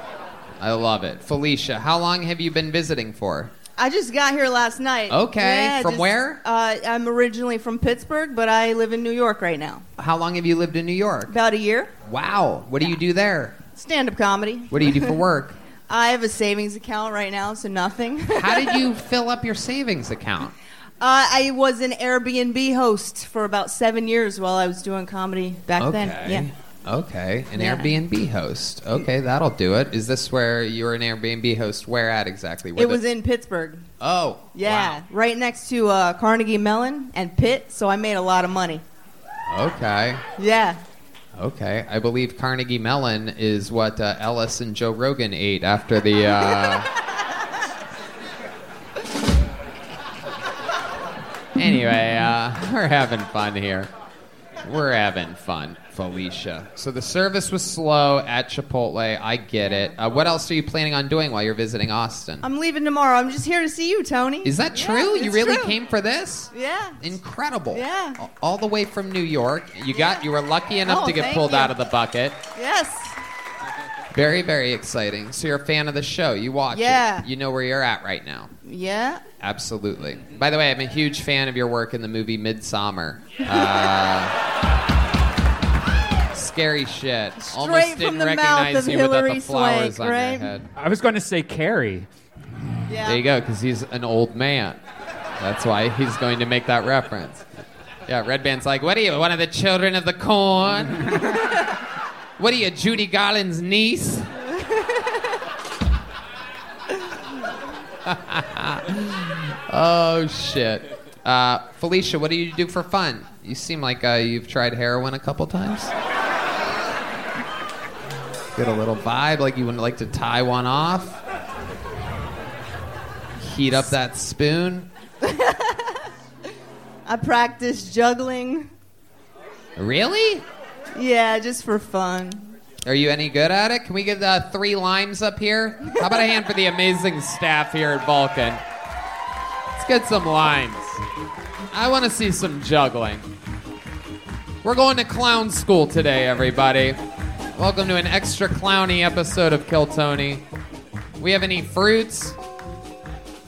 love it. Felicia, how long have you been visiting for? I just got here last night. Okay. Yeah, from where? I'm originally from Pittsburgh, but I live in New York right now. How long have you lived in New York? About a year. Wow. What do you do there? Stand-up comedy. What do you do for work? I have a savings account right now, so nothing. How did you fill up your savings account? I was an Airbnb host for about 7 years while I was doing comedy back then. Yeah. Okay, Airbnb host. Okay, that'll do it. Is this where you were an Airbnb host? Where at exactly? Where it was in Pittsburgh. Oh, yeah, wow. Right next to Carnegie Mellon and Pitt, so I made a lot of money. Okay. Yeah. Okay. I believe Carnegie Mellon is what Ellis and Joe Rogan ate after the... Anyway, we're having fun here. We're having fun, Felicia. So the service was slow at Chipotle. I get it. What else are you planning on doing while you're visiting Austin? I'm leaving tomorrow. I'm just here to see you, Tony. Is that true? Yeah, you really came for this? Yeah. Incredible. Yeah. All the way from New York. You were lucky enough to get pulled out of the bucket. Yes. Very, very exciting. So you're a fan of the show. You watch it. You know where you're at right now. Yeah. Absolutely. By the way, I'm a huge fan of your work in the movie Midsommar. Scary shit. Straight almost didn't recognize you without the flowers on your head. I was going to say Carrie. Yeah. There you go, because he's an old man. That's why he's going to make that reference. Yeah, Redban's like, what are you, one of the children of the corn? What are you, Judy Garland's niece? Oh, shit. Felicia, what do you do for fun? You seem like you've tried heroin a couple times. Get a little vibe like you wouldn't like to tie one off. Heat up that spoon. I practice juggling. Really? Yeah, just for fun. Are you any good at it? Can we get 3 limes up here? How about a hand for the amazing staff here at Vulcan? Let's get some limes. I want to see some juggling. We're going to clown school today, everybody. Welcome to an extra clowny episode of Kill Tony. We have any fruits?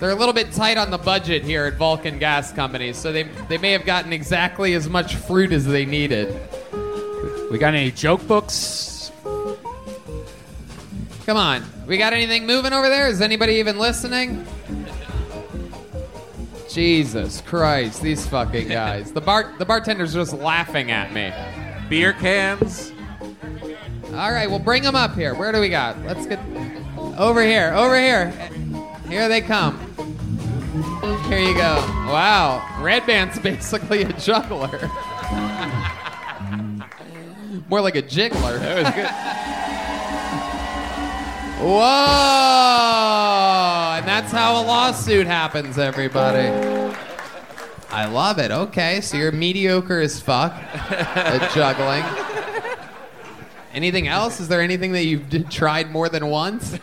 They're a little bit tight on the budget here at Vulcan Gas Company, so they may have gotten exactly as much fruit as they needed. We got any joke books? Come on. We got anything moving over there? Is anybody even listening? Jesus Christ, these fucking guys. The bartender's just laughing at me. Beer cans? All right, well, bring them up here. Where do we got? Let's get... Over here. Here they come. Here you go. Wow. Redban's basically a juggler. More like a jiggler. That was good. Whoa! And that's how a lawsuit happens, everybody. I love it. Okay, so you're mediocre as fuck at juggling. Anything else? Is there anything that you've tried more than once? Is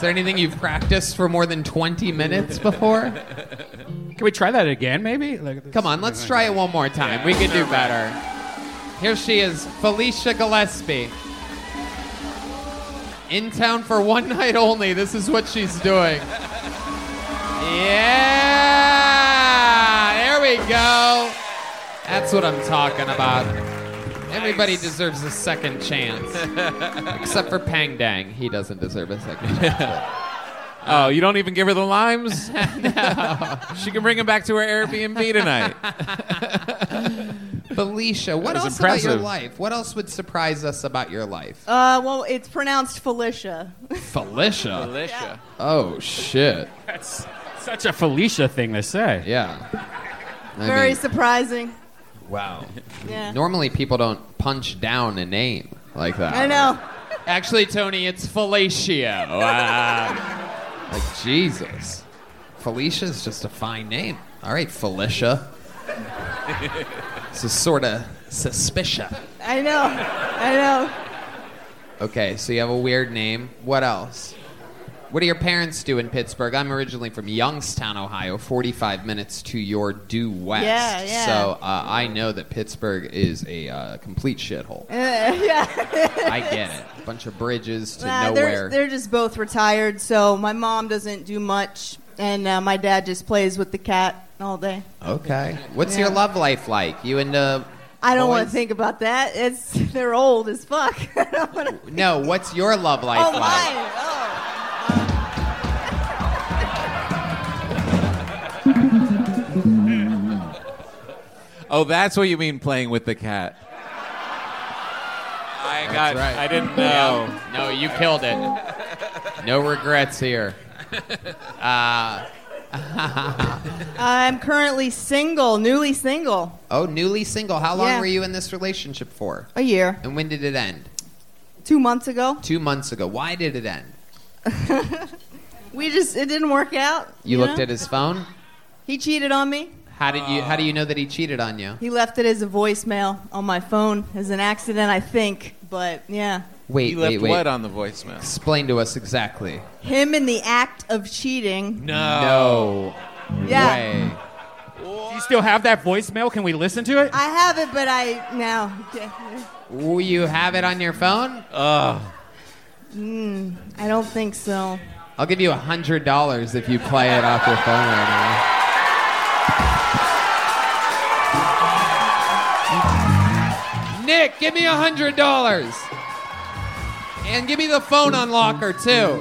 there anything you've practiced for more than 20 minutes before? Can we try that again, maybe? Come on, let's try it one more time. Yeah, we can do better. Here she is, Felicia Gillespie. In town for one night only. This is what she's doing. Yeah! There we go. That's what I'm talking about. Everybody deserves a second chance. Except for Pang Dang. He doesn't deserve a second chance. Oh, you don't even give her the limes? No. She can bring them back to her Airbnb tonight. Felicia, what else impressive. About your life? What else would surprise us about your life? Well, it's pronounced Felicia. Felicia? Felicia. Oh, shit. That's such a Felicia thing to say. Yeah. Very surprising. Wow. Yeah. Normally, people don't punch down a name like that. I know. Actually, Tony, it's Felicia. Wow. Like, Jesus. Felicia's just a fine name. All right, Felicia. This is sort of suspicious. I know. Okay, so you have a weird name. What else? What do your parents do in Pittsburgh? I'm originally from Youngstown, Ohio, 45 minutes to your due west. Yeah. So I know that Pittsburgh is a complete shithole. I get it. A bunch of bridges to nowhere. They're just both retired, so my mom doesn't do much, and my dad just plays with the cat all day. Okay. What's your love life like? You and... I don't want to think about that. They're old as fuck. I don't want to. No, what's your love life like? Mine. Oh, that's what you mean playing with the cat. I didn't know. No, you killed it. No regrets here. I'm currently single, newly single. Oh, newly single. How long were you in this relationship for? A year. And when did it end? 2 months ago. 2 months ago. Why did it end? It didn't work out. You looked at his phone? He cheated on me. How do you know that he cheated on you? He left it as a voicemail on my phone. It was an accident, I think, but yeah. Wait, He left what on the voicemail? Explain to us exactly. Him in the act of cheating. No. Yeah. Way. Do you still have that voicemail? Can we listen to it? I have it, but you have it on your phone? I don't think so. I'll give you $100 if you play it off your phone right now. Nick, give me $100. And give me the phone unlocker, too.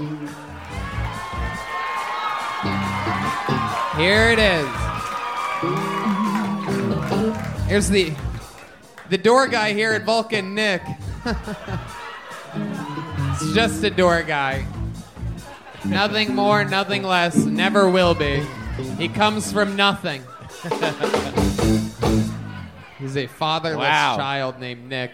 Here it is. Here's the door guy here at Vulcan, Nick. It's just a door guy. Nothing more, nothing less, never will be. He comes from nothing. He's a fatherless child named Nick.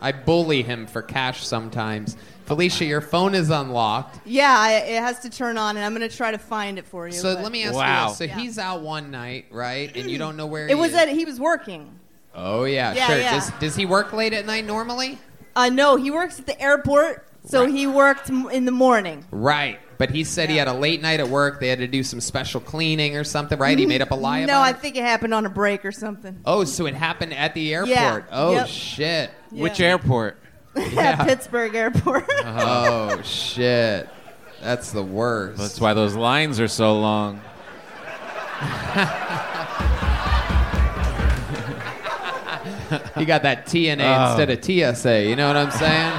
I bully him for cash sometimes. Felicia, your phone is unlocked. Yeah, it has to turn on, and I'm going to try to find it for you. So let me ask you this. So he's out one night, right? And you don't know where he was. He was working. Oh, yeah. Yeah, sure. Yeah. Does he work late at night normally? No, he works at the airport, so he worked in the morning. Right. But he said he had a late night at work. They had to do some special cleaning or something, right? He made up a lie about it? No, I think it happened on a break or something. Oh, so it happened at the airport. Yeah. Oh, shit. Yeah. Which airport? Pittsburgh Airport. Oh, shit. That's the worst. That's why those lines are so long. You got that TNA instead of TSA. You know what I'm saying?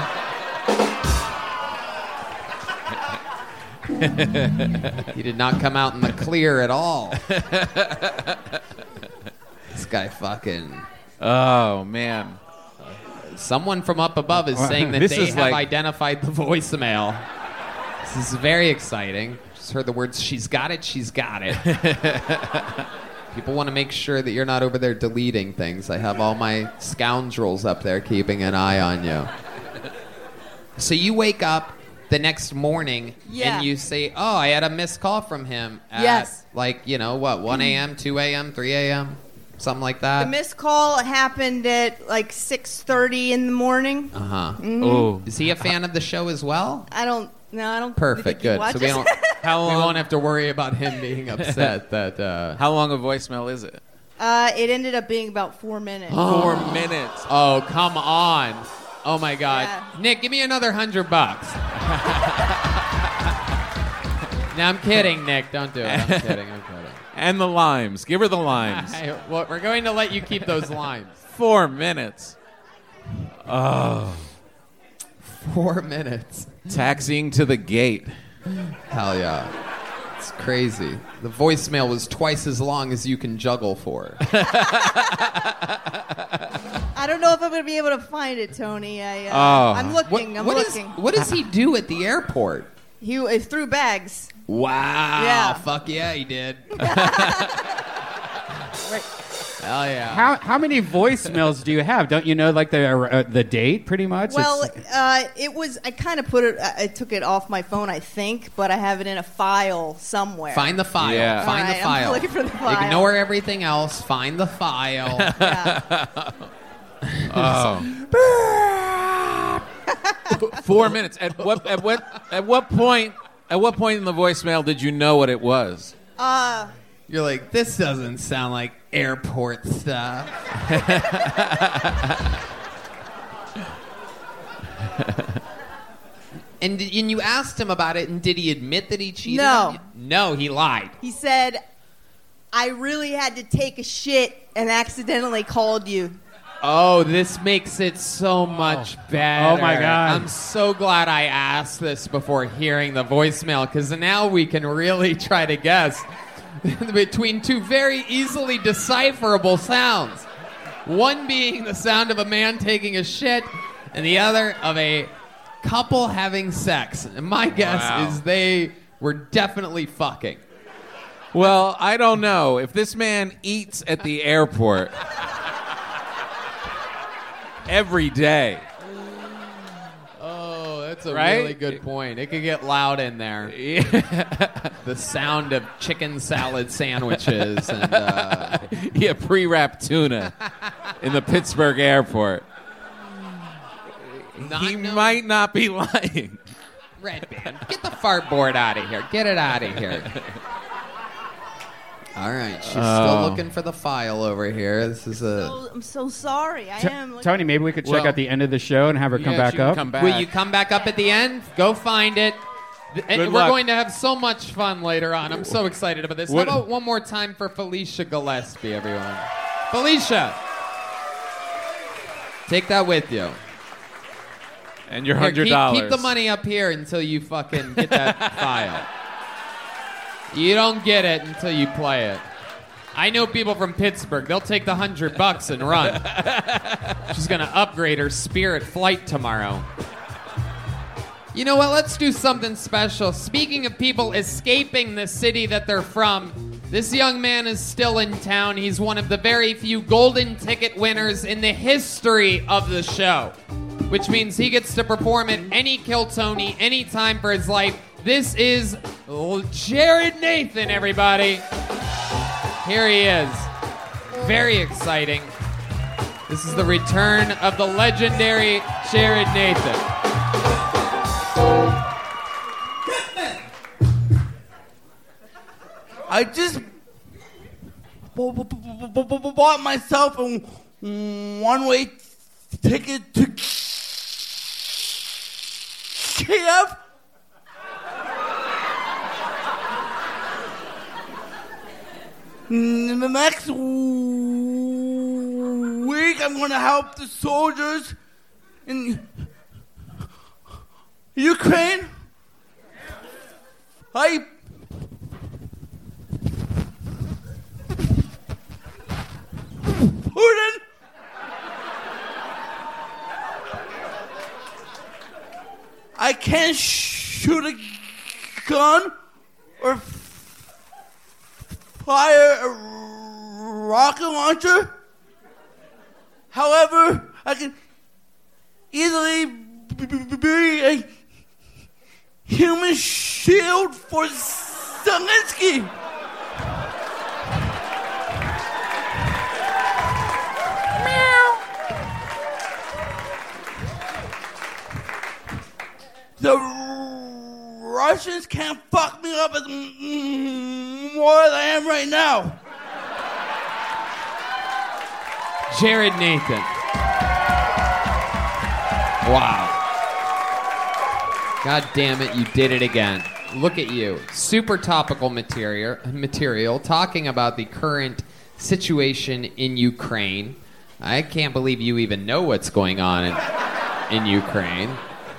He did not come out in the clear at all. This guy fucking... Oh, man. Someone from up above is saying that they have identified the voicemail. This is very exciting. Just heard the words, she's got it, she's got it. People want to make sure that you're not over there deleting things. I have all my scoundrels up there keeping an eye on you. So you wake up the next morning, and you say, oh, I had a missed call from him at, 1 a.m., 2 a.m., 3 a.m., something like that? The missed call happened at, 6:30 in the morning. Uh-huh. Mm-hmm. Oh. Is he a fan of the show as well? I don't Perfect, good. So we won't have to worry about him being upset that... How long a voicemail is it? It ended up being about 4 minutes. 4 minutes. Oh, come on. Oh, my God. Yeah. Nick, give me another $100. No, I'm kidding, Nick. Don't do it. I'm kidding. And the limes. Give her the limes. Well, we're going to let you keep those limes. 4 minutes. Oh. 4 minutes. Taxiing to the gate. Hell yeah. It's crazy. The voicemail was twice as long as you can juggle for. I don't know if I'm going to be able to find it, Tony. I'm looking. What does he do at the airport? He threw bags. Wow. Yeah. Fuck yeah, he did. Right. Hell yeah. How many voicemails do you have? Don't you know the date pretty much? Well, it was I took it off my phone, I think, but I have it in a file somewhere. Find the file. Yeah. Find the file. I'm looking for the file. Ignore everything else. Find the file. Yeah. Oh. 4 minutes. At what point in the voicemail did you know what it was? You're like, this doesn't sound like airport stuff. And you asked him about it, and did he admit that he cheated? No. No, he lied. He said, I really had to take a shit and accidentally called you. Oh, this makes it so much better. Oh, my God. I'm so glad I asked this before hearing the voicemail, because now we can really try to guess between two very easily decipherable sounds. One being the sound of a man taking a shit, and the other of a couple having sex. And my guess is they were definitely fucking. Well, I don't know. If this man eats at the airport every day. Oh, that's a really good point. It could get loud in there. Yeah. The sound of chicken salad sandwiches and pre-wrapped tuna in the Pittsburgh airport. Might not be lying. Redban, get the fart board out of here. Get it out of here. All right, she's still looking for the file over here. This is I'm so sorry. I am. Tony, maybe we could check out the end of the show and have her come back up. Come back. Will you come back up at the end? Go find it. And we're going to have so much fun later on. I'm so excited about this. How about one more time for Felicia Gillespie, everyone? Felicia, take that with you. And your $100. Keep the money up here until you fucking get that file. You don't get it until you play it. I know people from Pittsburgh. They'll take the $100 and run. She's going to upgrade her Spirit flight tomorrow. You know what? Let's do something special. Speaking of people escaping the city that they're from, this young man is still in town. He's one of the very few golden ticket winners in the history of the show, which means he gets to perform at any Kill Tony any time for his life. This is Jared Nathan, everybody. Here he is. Very exciting. This is the return of the legendary Jared Nathan. I just bought myself a one-way ticket to KF. Next week, I'm going to help the soldiers in Ukraine. I Putin. I can't shoot a gun or fire a rocket launcher. However, I can easily be a human shield for Zelensky. The Russians can't fuck me up as more than I am right now. Jared Nathan. Wow. God damn it, you did it again. Look at you. Super topical material talking about the current situation in Ukraine. I can't believe you even know what's going on in Ukraine.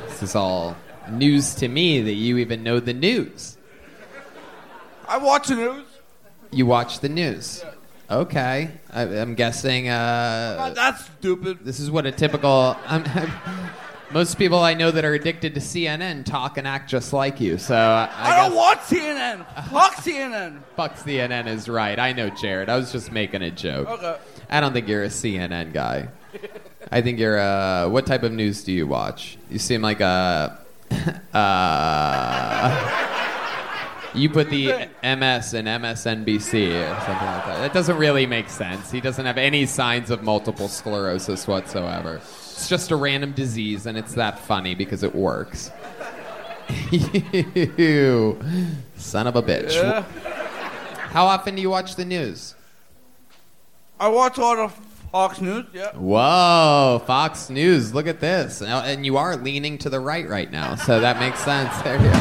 This is all news to me that you even know the news. I watch the news. You watch the news. Okay. I'm guessing... that's stupid. This is what a typical... most people I know that are addicted to CNN talk and act just like you, so... I don't watch CNN. Fuck CNN. Fuck CNN is right. I know, Jared. I was just making a joke. Okay. I don't think you're a CNN guy. I think you're what type of news do you watch? You seem like a... You put the MS in MSNBC or something like that. That doesn't really make sense. He doesn't have any signs of multiple sclerosis whatsoever. It's just a random disease, and it's that funny because it works. You son of a bitch. Yeah. How often do you watch the news? I watch all the... Fox News, yeah. Whoa, Fox News, look at this. And you are leaning to the right now, so that makes sense. There you go.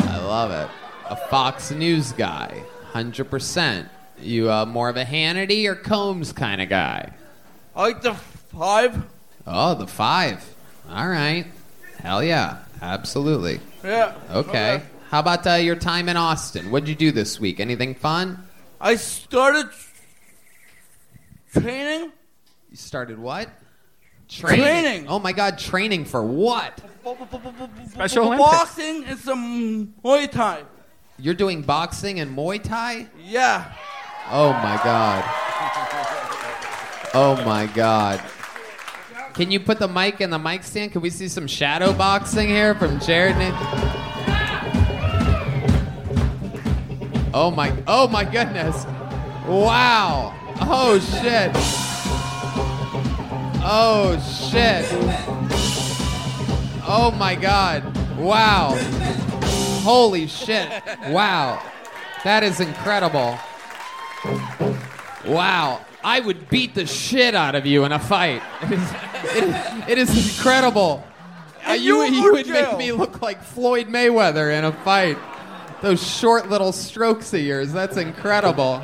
I love it. A Fox News guy, 100%. You more of a Hannity or Combs kind of guy? I like the 5. Oh, the 5. All right. Hell yeah, absolutely. Yeah. Okay. How about your time in Austin? What did you do this week? Anything fun? I started training. You started what? Training. Oh, my God. Training for what? Special Olympics. Boxing and some Muay Thai. You're doing boxing and Muay Thai? Yeah. Oh, my God. Oh, my God. Can you put the mic in the mic stand? Can we see some shadow boxing here from Jared Nathan? Oh my goodness. Wow. Oh, shit. Oh, shit. Oh, my God. Wow. Holy shit. Wow. That is incredible. Wow. I would beat the shit out of you in a fight. It is incredible. You would make me look like Floyd Mayweather in a fight. Those short little strokes of yours. That's incredible.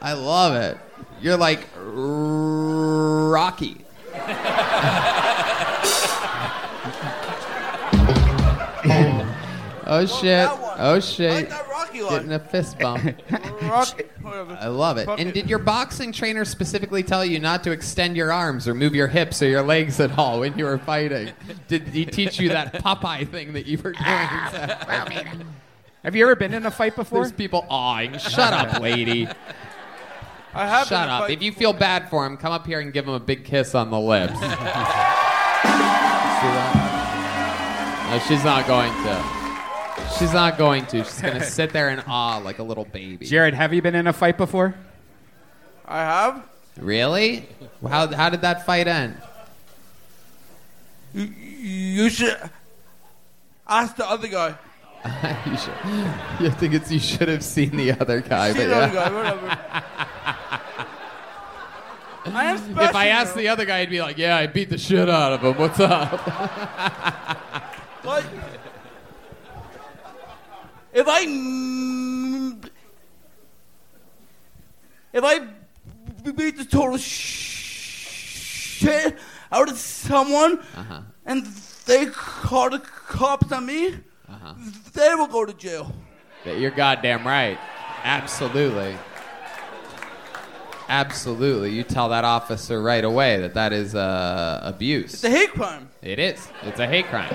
I love it. You're like Rocky. Oh, shit. Oh, shit. I like that Rocky line. Getting a fist bump. Rocky. I love it. And did your boxing trainer specifically tell you not to extend your arms or move your hips or your legs at all when you were fighting? Did he teach you that Popeye thing that you were doing? Have you ever been in a fight before? There's people awing. Shut up, lady. I have. Shut up. If you feel bad for him, come up here and give him a big kiss on the lips. See that? No, she's not going to. She's not going to. She's going to sit there in awe like a little baby. Jared, have you been in a fight before? I have. Really? How did that fight end? You should ask the other guy. You should have seen the other guy. I am special. If I asked the other guy, he'd be like, yeah, I beat the shit out of him. What's up? What? If I beat the total shit out of someone, uh-huh, and they call the cops on me, uh-huh, they will go to jail. You're goddamn right. Absolutely. Absolutely. You tell that officer right away that is abuse. It's a hate crime. It is. It's a hate crime.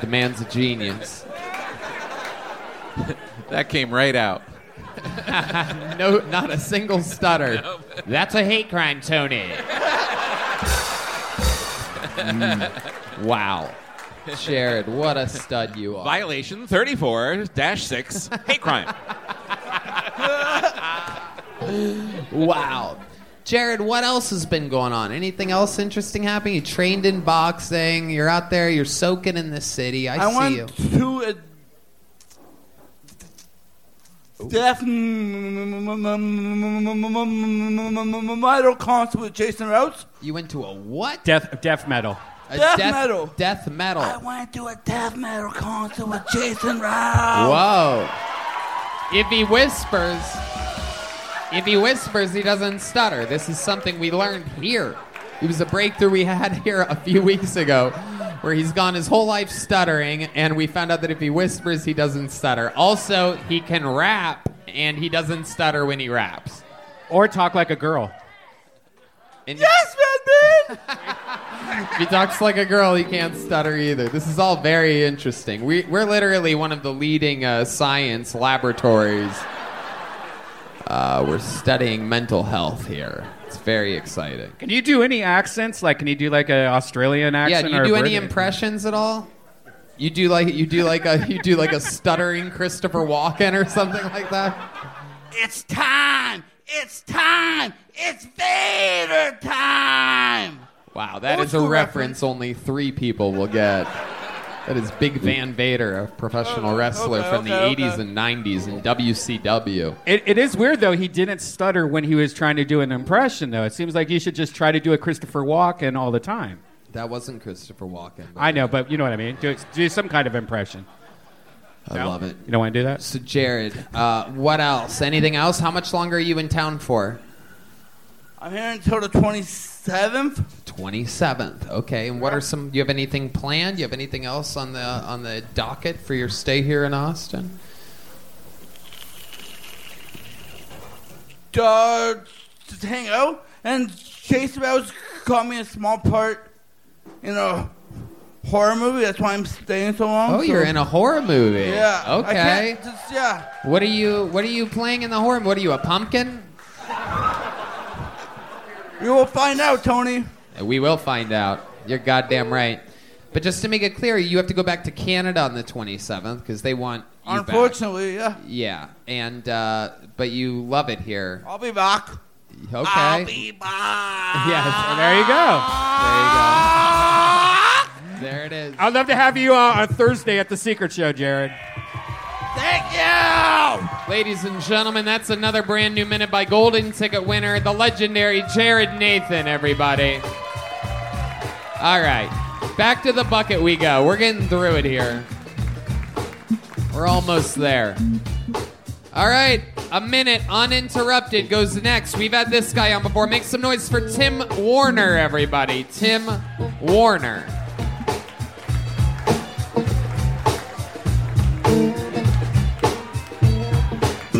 The man's a genius. That came right out. No, not a single stutter. No. That's a hate crime, Tony. Wow. Jared, what a stud you are. Violation 34-6, hate crime. Wow. Jared, what else has been going on? Anything else interesting happening? You trained in boxing. You're out there. You're soaking in the city. I see you. Death metal concert with Jason Routes. You went to a what? Death metal. Death metal. Death metal. I went to a death metal concert with Jason Routes. Whoa. If he whispers, he doesn't stutter. This is something we learned here. It was a breakthrough we had here a few weeks ago where he's gone his whole life stuttering, and we found out that if he whispers, he doesn't stutter. Also, he can rap, and he doesn't stutter when he raps. Or talk like a girl. And yes, man! If he talks like a girl, he can't stutter either. This is all very interesting. We're literally one of the leading science laboratories. We're studying mental health here. It's very exciting. Can you do any accents? Can you do an Australian accent? Yeah, do you do any impressions at all? You do like a stuttering Christopher Walken or something like that? It's time! It's time! It's Vader time! Wow, that is a reference only 3 people will get. That is Big Van Vader, a professional wrestler from the 80s and 90s in WCW. It is weird, though. He didn't stutter when he was trying to do an impression, though. It seems like you should just try to do a Christopher Walken all the time. That wasn't Christopher Walken. I know, but you know what I mean. Do some kind of impression. I love it. You don't want to do that? So, Jared, what else? Anything else? How much longer are you in town for? I'm here until the 27th. 27th. Okay. And what are some? Do you have anything planned? Do you have anything else on the docket for your stay here in Austin? Just hang out And Chase Bell's caught me a small part in a horror movie. That's why I'm staying so long. Oh, so you're in a horror movie. Yeah. Okay. I can't just, yeah. What are you playing in the horror? What are you, a pumpkin? You will find out, Tony. We will find out. You're goddamn right. But just to make it clear, you have to go back to Canada on the 27th because they want you back. Unfortunately, yeah. Yeah, and but you love it here. I'll be back. Okay. I'll be back. Yes, and there you go. There you go. There it is. I'd love to have you on Thursday at the Secret Show, Jared. Thank you! Ladies and gentlemen, that's another brand new minute by Golden Ticket winner, the legendary Jared Nathan, everybody. All right. Back to the bucket we go. We're getting through it here. We're almost there. All right. A minute uninterrupted goes next. We've had this guy on before. Make some noise for Tim Warner, everybody. Tim Warner.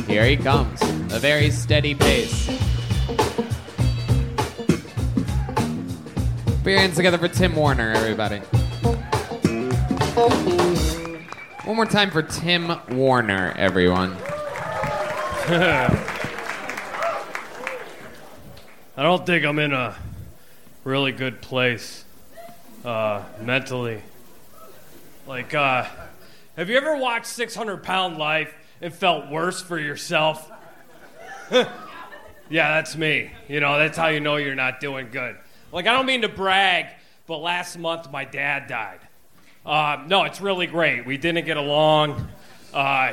Here he comes, a very steady pace. Put your hands together for Tim Warner, everybody. One more time for Tim Warner, everyone. I don't think I'm in a really good place mentally. Like, have you ever watched 600 Pound Life and felt worse for yourself? Yeah, that's me. You know, that's how you know you're not doing good. Like, I don't mean to brag, but last month my dad died. No, it's really great. We didn't get along.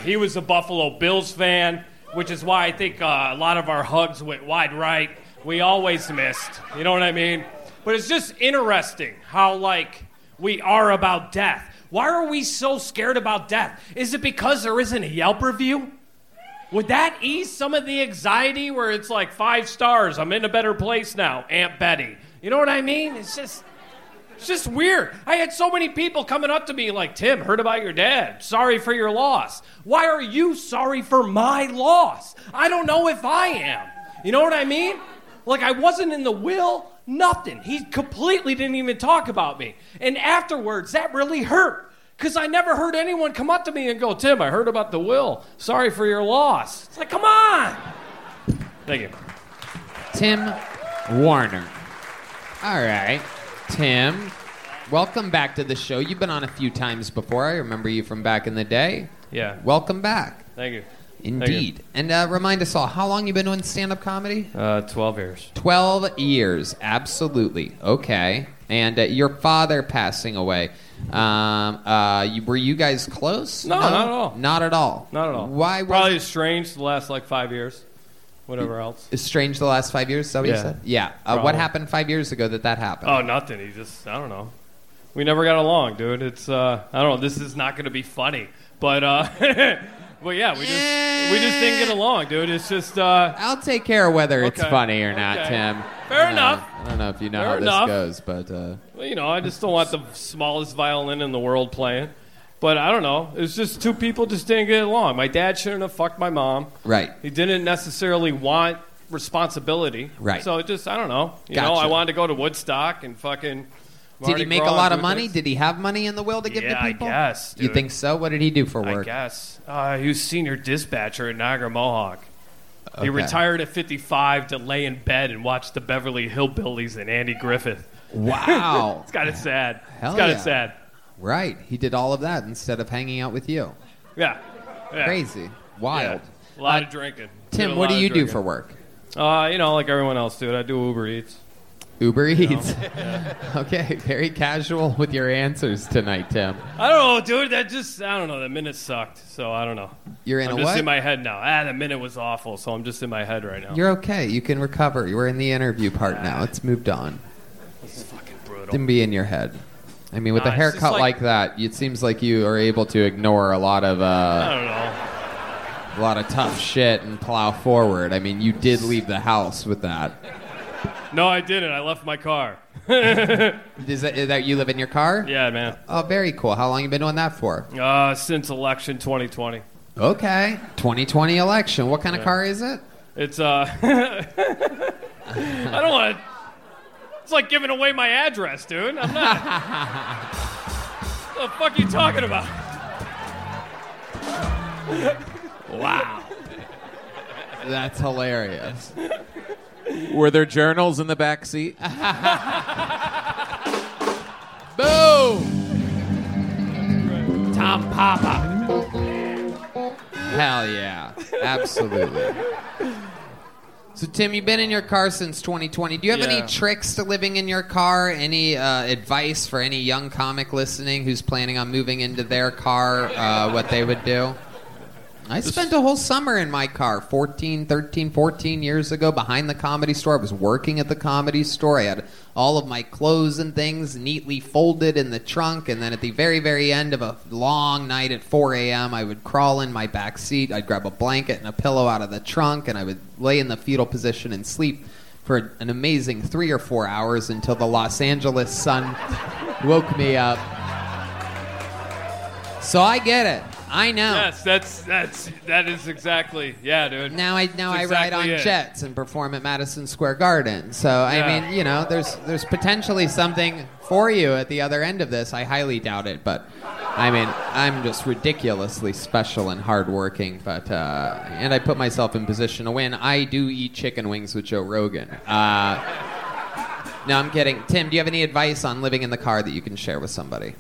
He was a Buffalo Bills fan, which is why I think a lot of our hugs went wide right. We always missed. You know what I mean? But it's just interesting how, like, we are about death. Why are we so scared about death? Is it because there isn't a Yelp review? Would that ease some of the anxiety where it's like 5 stars, I'm in a better place now, Aunt Betty? You know what I mean? It's just weird. I had so many people coming up to me like, Tim, heard about your dad. Sorry for your loss. Why are you sorry for my loss? I don't know if I am. You know what I mean? Like, I wasn't in the will. Nothing. He completely didn't even talk about me. And afterwards, that really hurt. Because I never heard anyone come up to me and go, Tim, I heard about the will. Sorry for your loss. It's like, come on. Thank you. Tim Warner. All right. Tim, welcome back to the show. You've been on a few times before. I remember you from back in the day. Yeah. Welcome back. Thank you. Indeed. And remind us all, how long you been doing stand-up comedy? 12 years. 12 years, absolutely. Okay. And your father passing away. Were you guys close? No, not at all. Not at all. Not at all. Why? Probably estranged the last, like, 5 years. Whatever else. Estranged the last 5 years, is that what you said? Yeah. What happened 5 years ago that happened? Oh, nothing. He just, I don't know. We never got along, dude. It's, I don't know, this is not going to be funny. But, But yeah, we just didn't get along, dude. It's just I'll take care of whether it's funny or not, Tim. Fair enough. I don't know if you know how this goes, but well, you know, I just don't want the smallest violin in the world playing. But I don't know. It was just two people just didn't get along. My dad shouldn't have fucked my mom. Right. He didn't necessarily want responsibility. Right. So it just, I don't know. You know, I wanted to go to Woodstock and fucking Marty. Did he make a lot of money? Things. Did he have money in the will to give to people? Yeah, I guess. Dude. You think so? What did he do for work? I guess. He was senior dispatcher at Niagara Mohawk. Okay. He retired at 55 to lay in bed and watch the Beverly Hillbillies and Andy Griffith. Wow. It's got it sad. It's got it sad. Right. He did all of that instead of hanging out with you. Yeah. Crazy. Wild. Yeah. A lot of drinking. Tim, what do you do for work? You know, like everyone else, dude. I do Uber Eats. Uber Eats. Okay, very casual with your answers tonight, Tim. I don't know, dude. I don't know. The minute sucked, so I don't know. You're in I'm a just what? In my head now. The minute was awful, so I'm just in my head right now. You're okay. You can recover. You were in the interview part now. It's moved on. This is fucking brutal. Didn't be in your head. I mean, with a haircut like that, it seems like you are able to ignore a lot of... I don't know. A lot of tough shit and plow forward. I mean, you did leave the house with that. No, I didn't. I left my car. Is that you live in your car? Yeah, man. Oh, very cool. How long you been doing that for? Since election 2020. Okay. 2020 election. What kind of car is it? It's I don't want to. It's like giving away my address, dude. I'm not. What the fuck are you talking about? Wow. That's hilarious. Were there journals in the back seat? Boom! Tom Papa. Hell yeah. Absolutely. So, Tim, you've been in your car since 2020. Do you have any tricks to living in your car? Any advice for any young comic listening who's planning on moving into their car, what they would do? I spent a whole summer in my car 14 years ago behind the Comedy Store. I was working at the Comedy Store. I had all of my clothes and things neatly folded in the trunk. And then at the very, very end of a long night at 4 a.m., I would crawl in my back seat. I'd grab a blanket and a pillow out of the trunk, and I would lay in the fetal position and sleep for an amazing 3 or 4 hours until the Los Angeles sun woke me up. So I get it. I know. Yes, that is exactly, yeah, dude. Now I ride on jets and perform at Madison Square Garden. So, I mean, you know, there's potentially something for you at the other end of this. I highly doubt it, but, I mean, I'm just ridiculously special and hardworking, but, and I put myself in position to win. I do eat chicken wings with Joe Rogan. No, I'm kidding. Tim, do you have any advice on living in the car that you can share with somebody?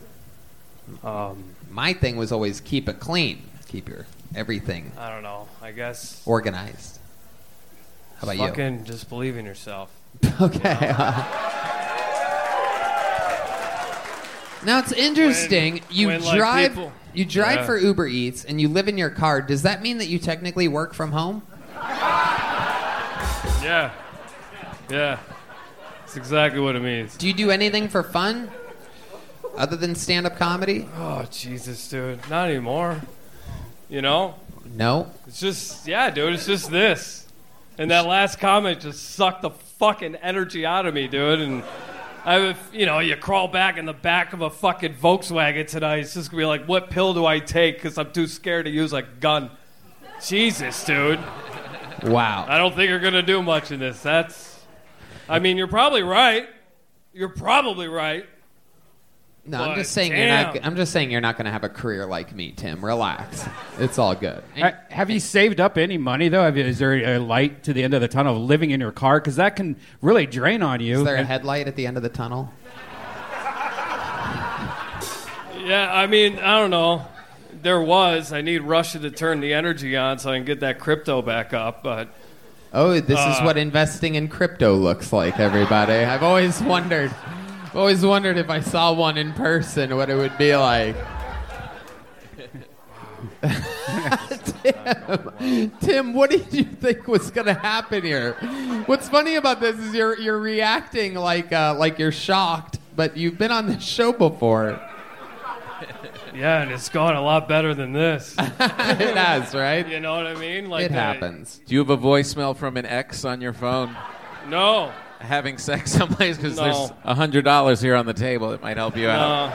My thing was always keep it clean. Keep your everything. I don't know. I guess organized. How about you? Fucking just believe in yourself. Okay. You know? Now it's interesting. You drive for Uber Eats and you live in your car. Does that mean that you technically work from home? Yeah. Yeah. That's exactly what it means. Do you do anything for fun? Other than stand-up comedy? Oh, Jesus, dude. Not anymore. You know? No. It's just, yeah, dude, it's just this. And that last comment just sucked the fucking energy out of me, dude. And, you crawl back in the back of a fucking Volkswagen tonight. It's just going to be like, what pill do I take? Because I'm too scared to use a gun. Jesus, dude. Wow. I don't think you're going to do much in this. You're probably right. No, but I'm just saying you're not going to have a career like me, Tim. Relax. It's all good. Have you saved up any money, though? Is there a light to the end of the tunnel living in your car? Because that can really drain on you. Is there a headlight at the end of the tunnel? Yeah, I mean, I don't know. There was. I need Russia to turn the energy on so I can get that crypto back up, but... Oh, this is what investing in crypto looks like, everybody. I've always wondered... if I saw one in person, what it would be like. Tim, what did you think was going to happen here? What's funny about this is you're reacting like you're shocked, but you've been on this show before. Yeah, and it's gone a lot better than this. It has, right? You know what I mean? Like it happens. Do you have a voicemail from an ex on your phone? No. Having sex someplace because there's $100 here on the table that might help you out.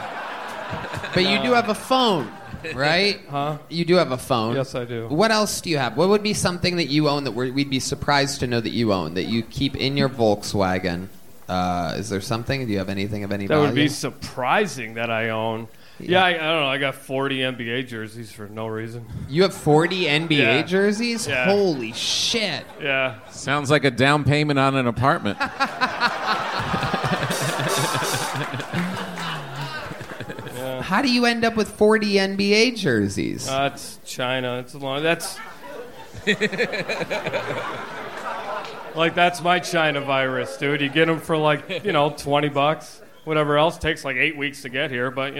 But you do have a phone, right? Huh? You do have a phone. Yes, I do. What else do you have? What would be something that you own that we'd be surprised to know that you own, that you keep in your Volkswagen? Is there something? Do you have anything of any value? That would be surprising that I own. Yeah, I don't know. I got 40 NBA jerseys for no reason. You have 40 NBA jerseys? Yeah. Holy shit. Yeah. Sounds like a down payment on an apartment. Yeah. How do you end up with 40 NBA jerseys? It's China. Like, that's my China virus, dude. You get them for, like, $20. Whatever else. Takes, like, 8 weeks to get here, but,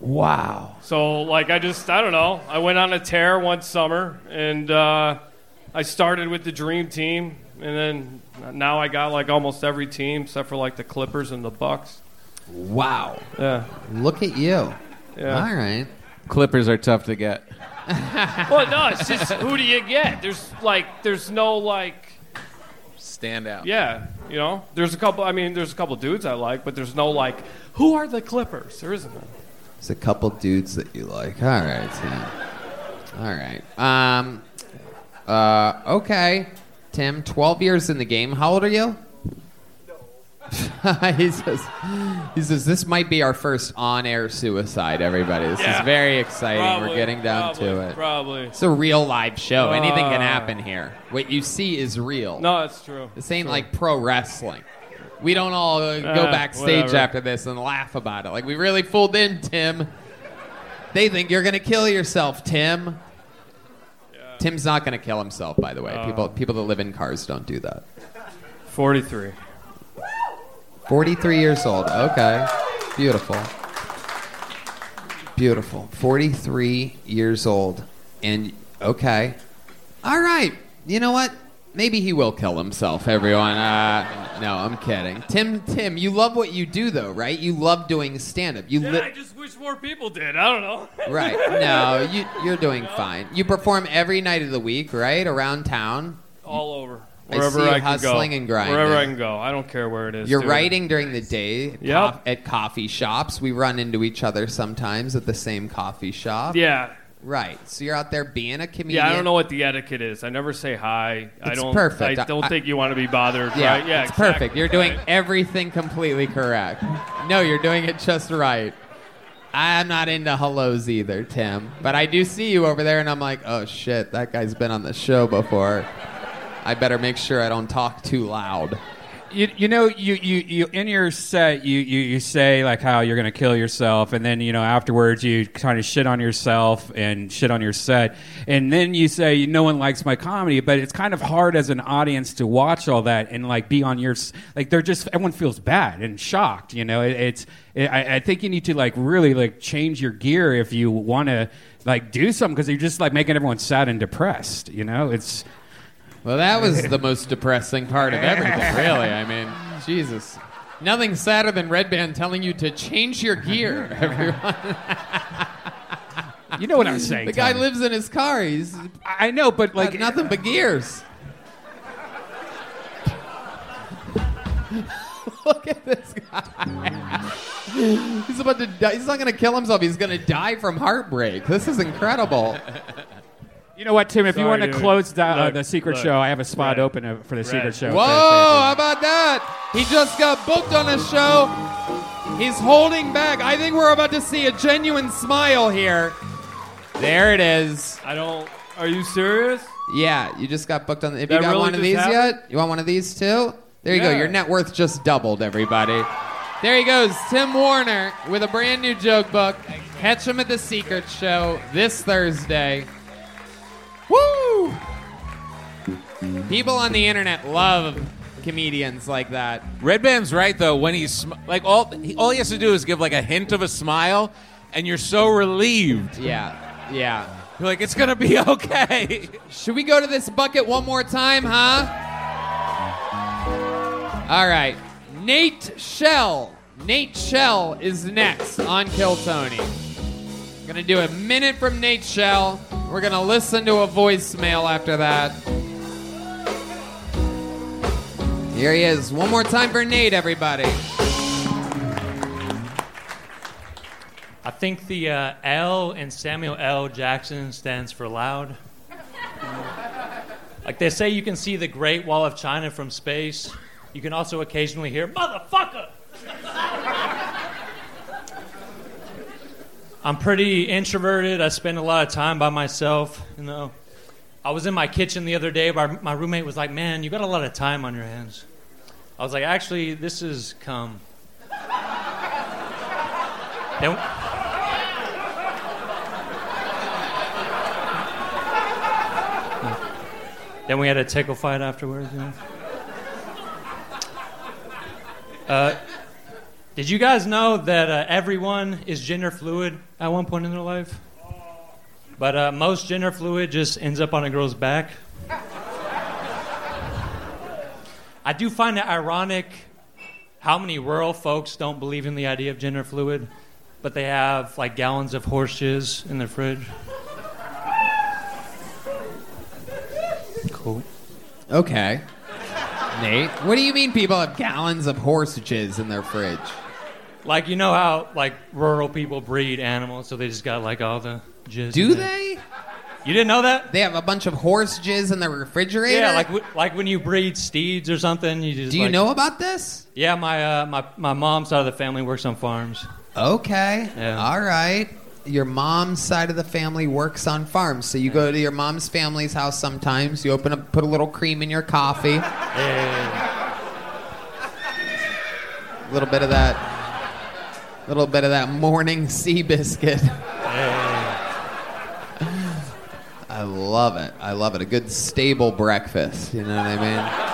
Wow. So, like, I don't know. I went on a tear one summer, and I started with the Dream Team, and then now I got, like, almost every team except for, like, the Clippers and the Bucks. Wow. Yeah. Look at you. Yeah. All right. Clippers are tough to get. Well, no, it's just who do you get? There's no, standout. Yeah, there's a couple dudes I like, but there's no, who are the Clippers? There isn't one. There's a couple dudes that you like. All right, All right. Okay. Tim, 12 years in the game. How old are you? No. he says, this might be our first on-air suicide, everybody. This is very exciting. Probably, we're getting down to it. Probably. It's a real live show. Anything can happen here. What you see is real. No, it's true. This ain't like pro wrestling. We don't all go backstage after this and laugh about it. Like, we really fooled in, Tim. They think you're going to kill yourself, Tim. Yeah. Tim's not going to kill himself, by the way. People that live in cars don't do that. 43. 43 years old. Okay. Beautiful. Beautiful. 43 years old. And, okay. All right. You know what? Maybe he will kill himself, everyone. No, I'm kidding. Tim, you love what you do, though, right? You love doing stand-up. I just wish more people did. I don't know. Right. No, you're doing fine. You perform every night of the week, right? Around town? All over. Wherever I can go. Hustling and grinding. Wherever I can go. I don't care where it is. You're writing during the day at coffee shops. We run into each other sometimes at the same coffee shop. Yeah. Right, so you're out there being a comedian. Yeah, I don't know what the etiquette is. I never say hi. Perfect. I don't think you want to be bothered. Yeah, right? Yeah, it's exactly perfect. You're doing everything completely correct. No, you're doing it just right. I'm not into hellos either, Tim. But I do see you over there, and I'm like, oh, shit, that guy's been on the show before. I better make sure I don't talk too loud. You know, you in your set, you say, like, how you're going to kill yourself, and then, you know, afterwards you kind of shit on yourself and shit on your set, and then you say, no one likes my comedy, but it's kind of hard as an audience to watch all that and, like, be on your... Like, they're just... Everyone feels bad and shocked, you know? I think you need to, like, really, like, change your gear if you want to, like, do something, because you're just, like, making everyone sad and depressed, you know? It's... Well, that was the most depressing part of everything, really. I mean, Jesus. Nothing sadder than Red Band telling you to change your gear, everyone. You know what I'm saying, Tony. Guy lives in his car. I know, but like... Got nothing but gears. Look at this guy. He's about to die. He's not going to kill himself. He's going to die from heartbreak. This is incredible. You know what, Tim? If you want to close down the secret show, I have a spot open for the secret show. Whoa, how about that? He just got booked on a show. He's holding back. I think we're about to see a genuine smile here. There it is. Are you serious? Yeah, you just got booked on. If you got one of these yet? You want one of these too? There you go. Your net worth just doubled, everybody. There he goes, Tim Warner with a brand new joke book. Catch him at the secret show this Thursday. Woo! People on the internet love comedians like that. Red Band's right, though. When he's like, all he has to do is give like a hint of a smile, and you're so relieved. Yeah. You're like, it's gonna be okay. Should we go to this bucket one more time, huh? All right, Nate Shell. Nate Shell is next on Kill Tony. Gonna do a minute from Nate Shell. We're going to listen to a voicemail after that. Here he is. One more time for Nate, everybody. I think the L in Samuel L. Jackson stands for loud. Like they say, you can see the Great Wall of China from space. You can also occasionally hear, motherfucker! I'm pretty introverted. I spend a lot of time by myself, you know. I was in my kitchen the other day, but my roommate was like, man, you got a lot of time on your hands. I was like, actually, this is cum. Then we had a tickle fight afterwards, you know. Did you guys know that everyone is gender fluid at one point in their life? But most gender fluid just ends up on a girl's back. I do find it ironic how many rural folks don't believe in the idea of gender fluid, but they have like gallons of horse jizz in their fridge. Cool. Okay. Nate, what do you mean people have gallons of horse jizz in their fridge? Like, you know how, like, rural people breed animals, so they just got, like, all the jizz. Do they? You didn't know that? They have a bunch of horse jizz in the refrigerator? Yeah, like when you breed steeds or something. You just. Do you know about this? Yeah, my mom's side of the family works on farms. Okay. Yeah. All right. Your mom's side of the family works on farms. So you go to your mom's family's house sometimes. You open up, put a little cream in your coffee. Yeah. A little bit of that. A little bit of that morning sea biscuit. I love it. I love it. A good stable breakfast. You know what I mean?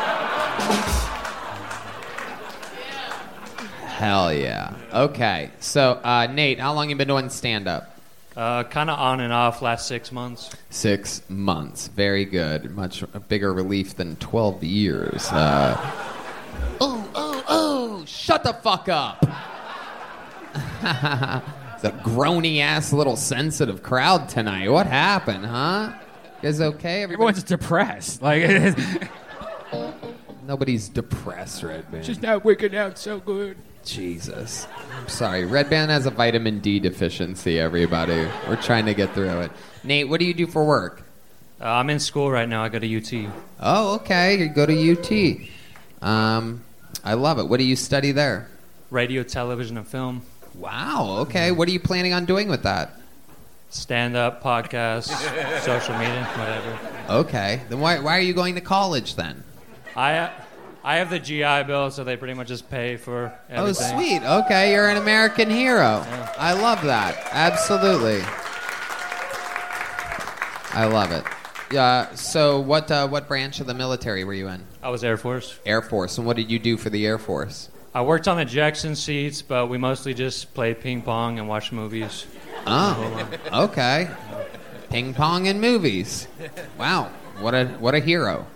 Hell yeah. Okay. So, Nate, how long you been doing stand-up? Kind of on and off last 6 months. 6 months. Very good. Much bigger relief than 12 years. Oh, shut the fuck up. It's a groany-ass little sensitive crowd tonight. What happened, huh? You guys okay? Everyone's depressed. Nobody's depressed, Redban. She's not working out so good. Jesus. I'm sorry. Redban has a vitamin D deficiency, everybody. We're trying to get through it. Nate, what do you do for work? I'm in school right now. I go to UT. Oh, okay. You go to UT. I love it. What do you study there? Radio, television, and film. Wow, okay. What are you planning on doing with that? Stand-up, podcasts, social media, whatever. Okay. Then why are you going to college then? I have the GI Bill, so they pretty much just pay for everything. Oh, sweet. Okay, you're an American hero. Yeah. I love that. Absolutely. I love it. So what branch of the military were you in? I was Air Force. Air Force. And what did you do for the Air Force? I worked on the Jackson seats, but we mostly just played ping pong and watched movies. Oh, okay. Ping pong and movies. Wow, what a hero.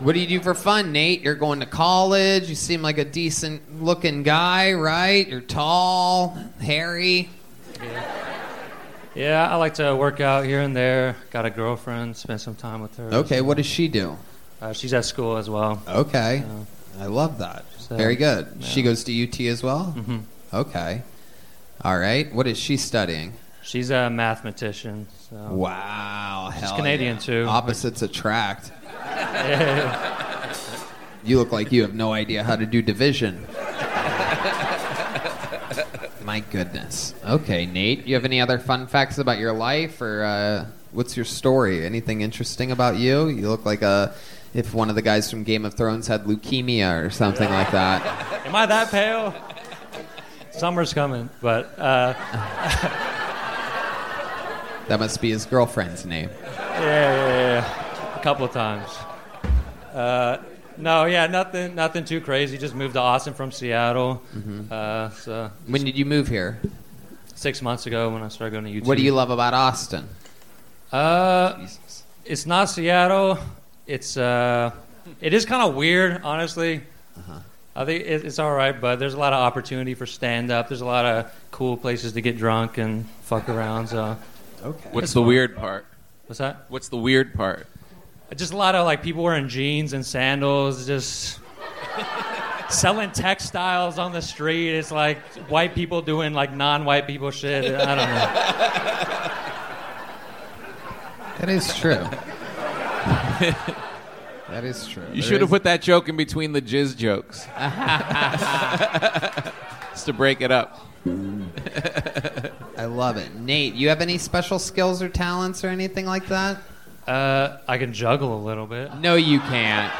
What do you do for fun, Nate? You're going to college. You seem like a decent-looking guy, right? You're tall, hairy. Yeah, I like to work out here and there. Got a girlfriend. Spend some time with her. Okay, what does she do? She's at school as well. Okay. I love that. So, very good. Yeah. She goes to UT as well? Mm-hmm. Okay. All right. What is she studying? She's a mathematician. So. Wow. She's Canadian, too. Opposites attract. You look like you have no idea how to do division. My goodness. Okay, Nate. You have any other fun facts about your life or what's your story? Anything interesting about you? You look like a... If one of the guys from Game of Thrones had leukemia or something like that. Am I that pale? Summer's coming, but... That must be his girlfriend's name. Yeah. A couple of times. Nothing too crazy. Just moved to Austin from Seattle. Mm-hmm. So when did you move here? 6 months ago when I started going to YouTube. What do you love about Austin? It's not Seattle... It is kind of weird, honestly. Uh-huh. I think it's all right, but there's a lot of opportunity for stand-up. There's a lot of cool places to get drunk and fuck around. So, okay. What's the weird part? What's that? What's the weird part? Just a lot of people wearing jeans and sandals, just selling textiles on the street. It's like white people doing non-white people shit. I don't know. That is true. That is true. You should have put that joke in between the jizz jokes. Just to break it up. I love it. Nate, you have any special skills or talents or anything like that? I can juggle a little bit. No, you can't.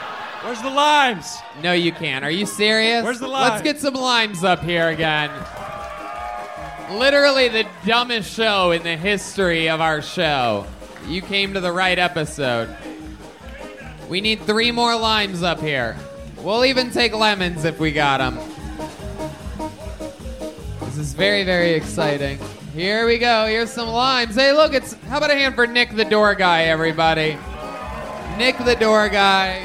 Where's the limes? No, you can't. Are you serious? Where's the limes? Let's get some limes up here again. Literally the dumbest show in the history of our show. You came to the right episode. We need 3 more limes up here. We'll even take lemons if we got them. This is very, very exciting. Here we go. Here's some limes. Hey, look, how about a hand for Nick the Door Guy, everybody? Nick the Door Guy.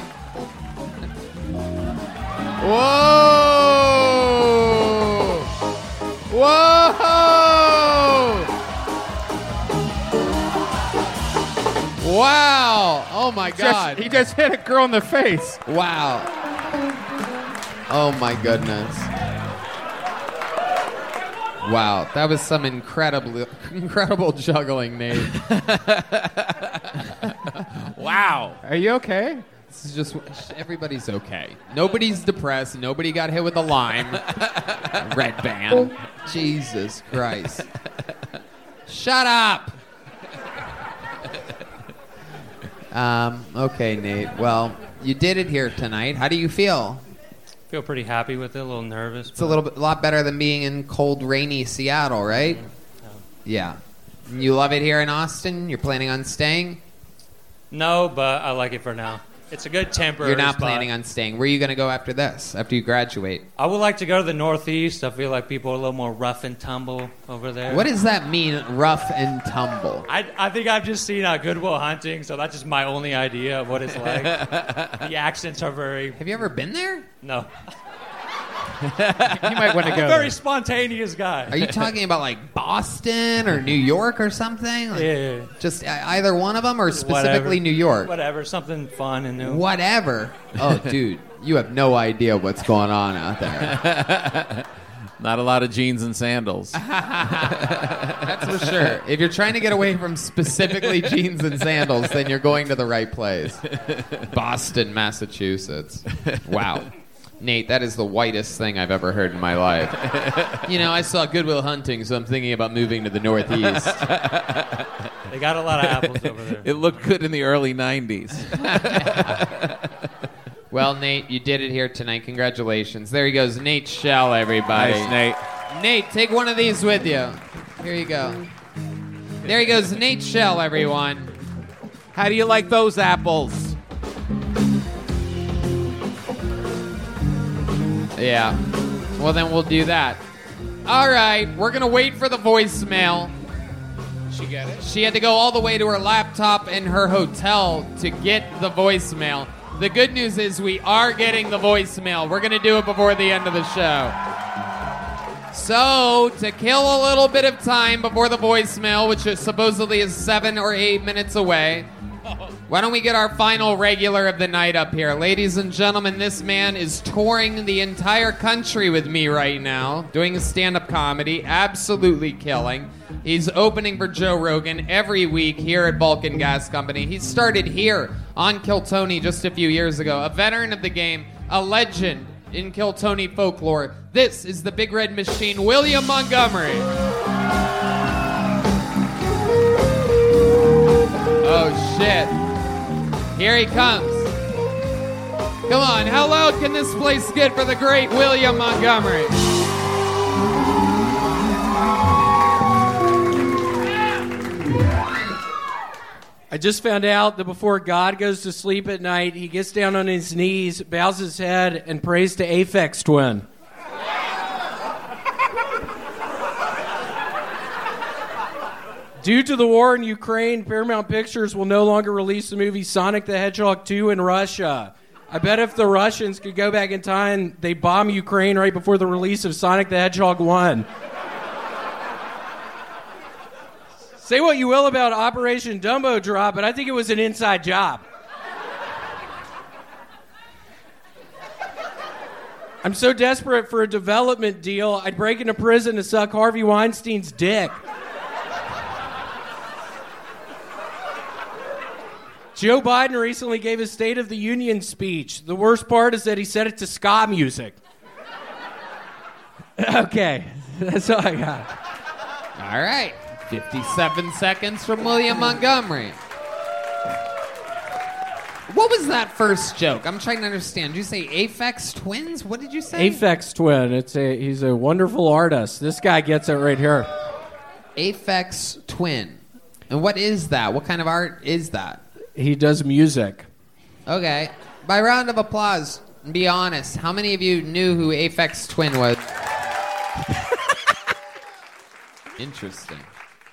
Whoa! Wow! Oh my God! He just hit a girl in the face. Wow! Oh my goodness! Wow, that was some incredible juggling, Nate. Wow. Are you okay? This is just, everybody's okay. Nobody's depressed. Nobody got hit with a lime. Red band. Jesus Christ. Shut up. Okay, Nate. Well, you did it here tonight. How do you feel? I feel pretty happy with it. A little nervous. It's a lot better than being in cold, rainy Seattle, right? Yeah. You love it here in Austin? You're planning on staying? No, but I like it for now. It's a good temporary spot. You're not planning on staying. Where are you going to go after this, after you graduate? I would like to go to the Northeast. I feel like people are a little more rough and tumble over there. What does that mean, rough and tumble? I think I've just seen Good Will Hunting, so that's just my only idea of what it's like. The accents are very... Have you ever been there? No. You might want to go. I'm a very spontaneous guy. Are you talking about like Boston or New York or something? Like yeah. Just either one of them or specifically whatever. New York? Whatever. Something fun and new. Whatever. Oh, dude. You have no idea what's going on out there. Not a lot of jeans and sandals. That's for sure. If you're trying to get away from specifically jeans and sandals, then you're going to the right place. Boston, Massachusetts. Wow. Nate, that is the whitest thing I've ever heard in my life. You know, I saw Good Will Hunting, so I'm thinking about moving to the Northeast. They got a lot of apples over there. It looked good in the early 90s. Well, Nate, you did it here tonight. Congratulations. There he goes. Nate Schell, everybody. Nice, Nate. Nate, take one of these with you. Here you go. There he goes. Nate Schell, everyone. How do you like those apples? Yeah. Well, then we'll do that. All right. We're going to wait for the voicemail. She got it? She had to go all the way to her laptop in her hotel to get the voicemail. The good news is we are getting the voicemail. We're going to do it before the end of the show. So, to kill a little bit of time before the voicemail, which is supposedly is 7 or 8 minutes away... Why don't we get our final regular of the night up here? Ladies and gentlemen, this man is touring the entire country with me right now, doing a stand-up comedy, absolutely killing. He's opening for Joe Rogan every week here at Vulcan Gas Company. He started here on Kill Tony just a few years ago. A veteran of the game, a legend in Kill Tony folklore. This is the Big Red Machine, William Montgomery. Oh, shit. Here he comes. Come on, how loud can this place get for the great William Montgomery? I just found out that before God goes to sleep at night, he gets down on his knees, bows his head, and prays to Aphex Twin. Due to the war in Ukraine, Paramount Pictures will no longer release the movie Sonic the Hedgehog 2 in Russia. I bet if the Russians could go back in time, they'd bomb Ukraine right before the release of Sonic the Hedgehog 1. Say what you will about Operation Dumbo Drop, but I think it was an inside job. I'm so desperate for a development deal, I'd break into prison to suck Harvey Weinstein's dick. Joe Biden recently gave his State of the Union speech. The worst part is that he said it to ska music. Okay, that's all I got. All right, 57 seconds from William Montgomery. What was that first joke? I'm trying to understand. Did you say Aphex Twins? What did you say? Aphex Twin. He's a wonderful artist. This guy gets it right here. Aphex Twin. And what is that? What kind of art is that? He does music. Okay. By round of applause, be honest, how many of you knew who Aphex Twin was? Interesting.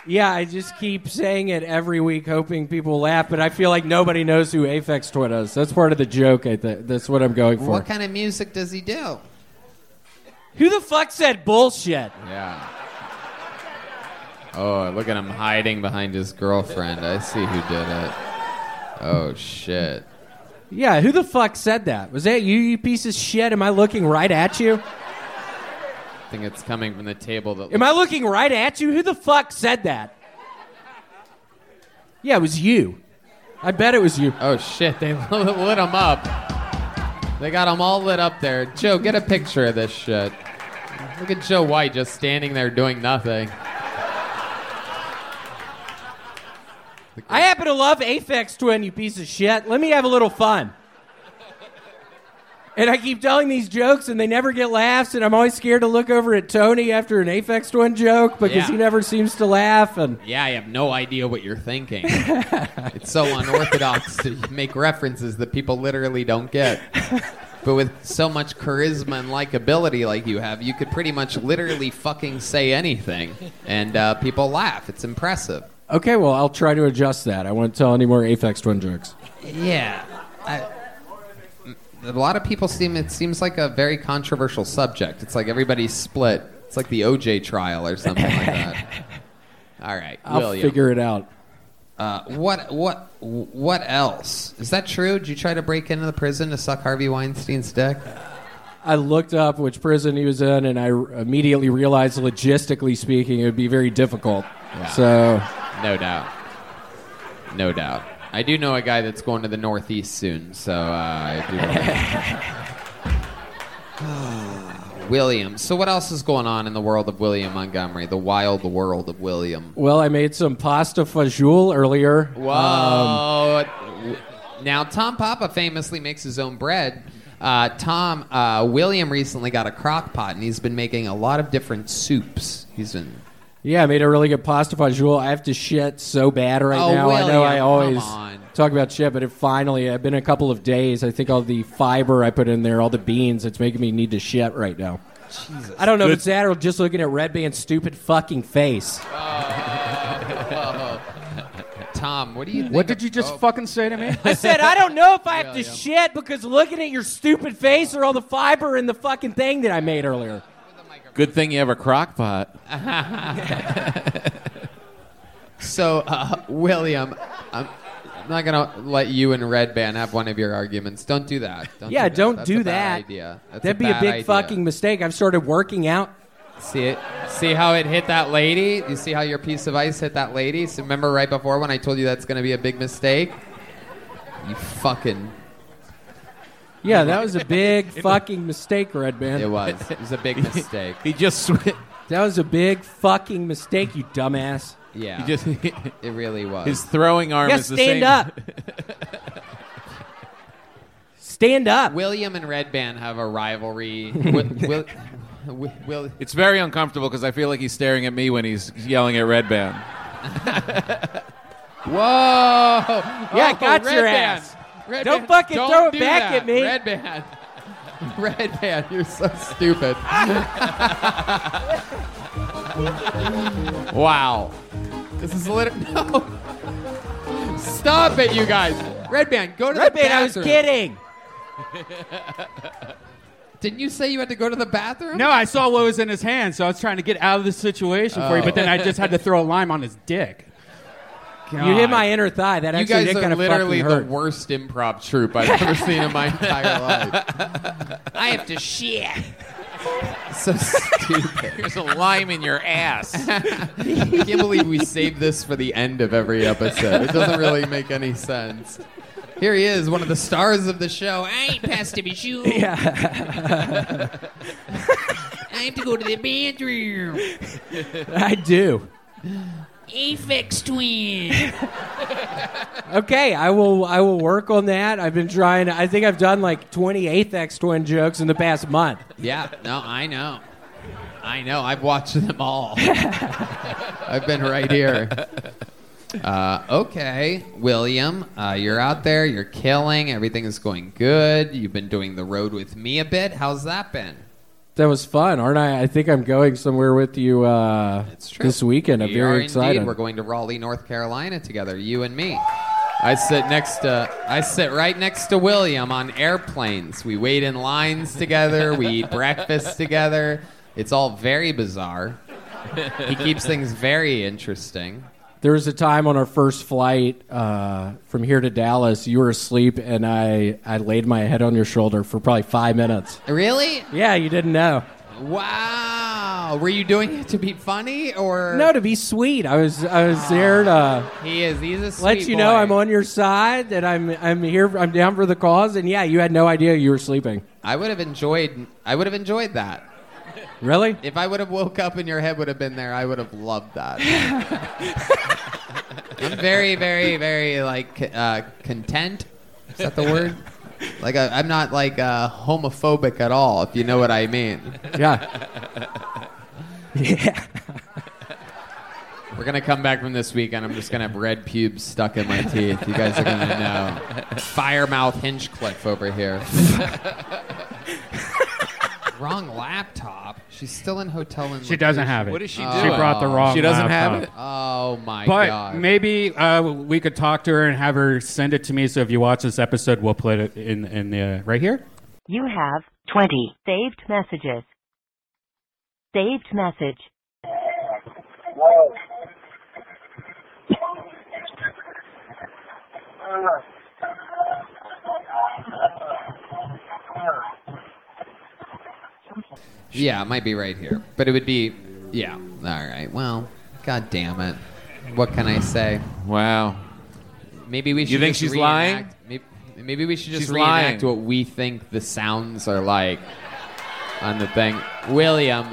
Yeah, I just keep saying it every week, hoping people laugh, but I feel like nobody knows who Aphex Twin is. That's part of the joke, I think. That's what I'm going for. What kind of music does he do? Who the fuck said bullshit? Yeah. Oh, look at him hiding behind his girlfriend. I see who did it. Oh, shit. Yeah, who the fuck said that? Was that you piece of shit? Am I looking right at you? something that's coming from the table that... Am I looking right at you? Who the fuck said that? Yeah, it was you. I bet it was you. Oh, shit. They lit them up. They got them all lit up there. Joe, get a picture of this shit. Look at Joe White just standing there doing nothing. I happen to love Aphex Twin, you piece of shit. Let me have a little fun. And I keep telling these jokes, and they never get laughs, and I'm always scared to look over at Tony after an Aphex Twin joke because he never seems to laugh. And yeah, I have no idea what you're thinking. It's so unorthodox to make references that people literally don't get. But with so much charisma and likability like you have, you could pretty much literally fucking say anything, and people laugh. It's impressive. Okay, well, I'll try to adjust that. I won't tell any more Aphex Twin jokes. Yeah. A lot of people it seems like a very controversial subject. It's like everybody's split. It's like the OJ trial or something like that. All right, William. I'll figure it out. What else? Is that true? Did you try to break into the prison to suck Harvey Weinstein's dick? I looked up which prison he was in, and I immediately realized, logistically speaking, it would be very difficult. Yeah. So, no doubt. I do know a guy that's going to the Northeast soon, so I do know. William. So what else is going on in the world of William Montgomery, the wild world of William? Well, I made some pasta fagioli earlier. Whoa. Now, Tom Papa famously makes his own bread. William recently got a crock pot, and he's been making a lot of different soups. Yeah, I made a really good pasta fagioli. I have to shit so bad right now. William, I know I always talk about shit, but I've been a couple of days. I think all the fiber I put in there, all the beans, it's making me need to shit right now. Jesus. I don't know if it's that or just looking at Redban's stupid fucking face. Tom, what do you think? What did you just fucking say to me? I said, I don't know if I have to shit because looking at your stupid face or all the fiber in the fucking thing that I made earlier. Good thing you have a crock pot. So, William, I'm not going to let you and Redban have one of your arguments. Don't do that. Don't do that. That's a bad idea. That'd be a big fucking mistake. I've started working out. See it? See how it hit that lady? You see how your piece of ice hit that lady? So remember right before when I told you that's going to be a big mistake? You fucking... Yeah, that was a big fucking mistake, Redban. It was. It was a big mistake. He just... That was a big fucking mistake, you dumbass. Yeah. It really was. His throwing arm is the same. Yeah, stand up. Stand up. William and Redban have a rivalry. It's very uncomfortable because I feel like he's staring at me when he's yelling at Redban. Whoa. Yeah, got your ass. Red don't band. Fucking don't throw it back that. At me. Redban, you're so stupid. Wow. This is no. Stop it, you guys. Redban, go to the bathroom. Redban, I was kidding. Didn't you say you had to go to the bathroom? No, I saw what was in his hand, so I was trying to get out of the situation for you, but then I just had to throw a lime on his dick. God. You hit my inner thigh. That actually did kind of fucking hurt. You guys are literally the worst improv troupe I've ever seen in my entire life. I have to shit. So stupid. There's a lime in your ass. I can't believe we saved this for the end of every episode. It doesn't really make any sense. Here he is, one of the stars of the show. I ain't past to be shoe. Yeah. I have to go to the bathroom. I do. Aphex Twin. Okay, I will work on that. I've been trying. I think I've done like 20 Aphex Twin jokes in the past month. Yeah, no, I know. I've watched them all. I've been right here. Okay, William, you're out there. You're killing. Everything is going good. You've been doing the road with me a bit. How's that been? That was fun, aren't I? I think I'm going somewhere with you this weekend. I'm very excited. Indeed. We're going to Raleigh, North Carolina together, you and me. I sit right next to William on airplanes. We wait in lines together. We eat breakfast together. It's all very bizarre. He keeps things very interesting. There was a time on our first flight from here to Dallas, you were asleep, and I laid my head on your shoulder for probably 5 minutes. Really? Yeah, you didn't know. Wow. Wow, were you doing it to be funny or no? To be sweet. I was there to. He's a sweet let you boy. Know I'm on your side. That I'm here. I'm down for the cause. And yeah, you had no idea you were sleeping. I would have enjoyed that. Really? If I would have woke up and your head would have been there, I would have loved that. I'm very, very, very content. Is that the word? Like I'm not like homophobic at all, if you know what I mean. Yeah. Yeah. We're gonna come back from this weekend. I'm just gonna have red pubes stuck in my teeth. You guys are gonna know. Firemouth Hinchcliffe over here. Wrong laptop. She's still in hotel. She doesn't have it. What is she doing? She brought the wrong laptop. She doesn't have it? Oh, my God. But maybe we could talk to her and have her send it to me. So if you watch this episode, we'll put it in the right here. You have 20 saved messages. Saved message. Yeah, it might be right here. But it would be... Yeah. All right. Well, God damn it. What can I say? Wow. Maybe we should... You think she's lying? Maybe we should just reenact what we think the sounds are like on the thing. William,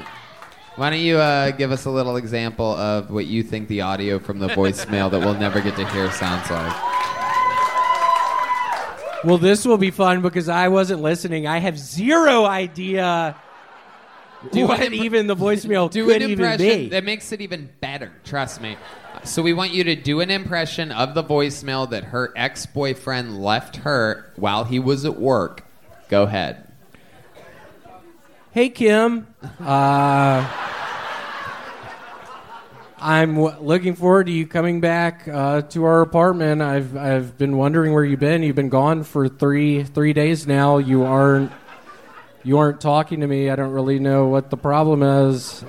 why don't you give us a little example of what you think the audio from the voicemail that we'll never get to hear sounds like? Well, this will be fun because I wasn't listening. I have zero idea... Do an impression. That makes it even better. Trust me. So we want you to do an impression of the voicemail that her ex-boyfriend left her while he was at work. Go ahead. Hey, Kim. I'm looking forward to you coming back to our apartment. I've been wondering where you've been. You've been gone for three days now. You aren't talking to me. I don't really know what the problem is.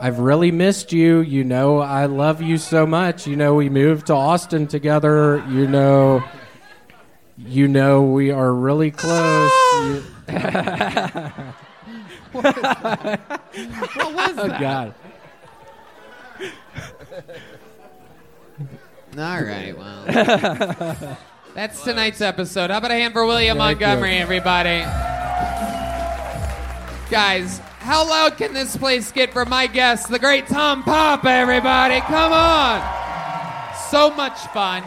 I've really missed you. You know, I love you so much. You know, we moved to Austin together. You know, we are really close. What was that? Oh, God. All right, well... That's tonight's episode. How about a hand for William Montgomery, everybody? Guys, how loud can this place get for my guest, the great Tom Papa, everybody? Come on. So much fun.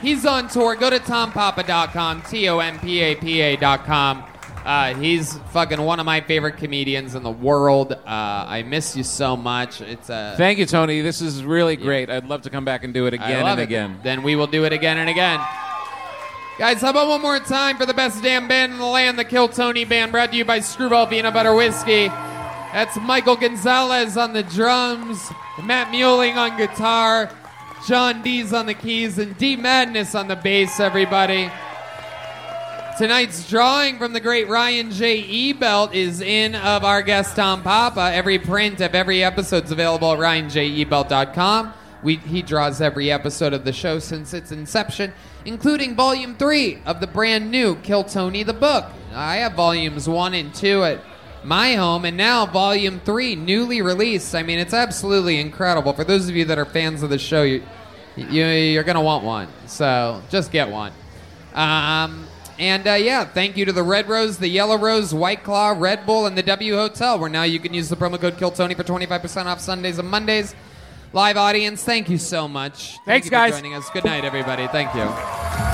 He's on tour. Go to TomPapa.com, TomPapa.com. He's fucking one of my favorite comedians in the world. I miss you so much. Thank you, Tony. This is really great. Yeah. I'd love to come back and do it again and again. Then we will do it again and again. Guys, how about one more time for the best damn band in the land, the Kill Tony Band, brought to you by Screwball Peanut Butter Whiskey. That's Michael Gonzales on the drums, Matt Muehling on guitar, John Deas on the keys, and D Madness on the bass, everybody. Tonight's drawing from the great Ryan J. Ebelt is in of our guest Tom Papa. Every print of every episode is available at RyanJEbelt.com. He draws every episode of the show since its inception, including Volume 3 of the brand new Kill Tony the Book. I have Volumes 1 and 2 at my home, and now Volume 3, newly released. I mean, it's absolutely incredible. For those of you that are fans of the show, you're going to want one, so just get one. Thank you to the Red Rose, the Yellow Rose, White Claw, Red Bull, and the W Hotel, where now you can use the promo code KillTony for 25% off Sundays and Mondays. Live audience, thank you so much. Thanks, guys. Thank you for joining us. Good night, everybody. Thank you.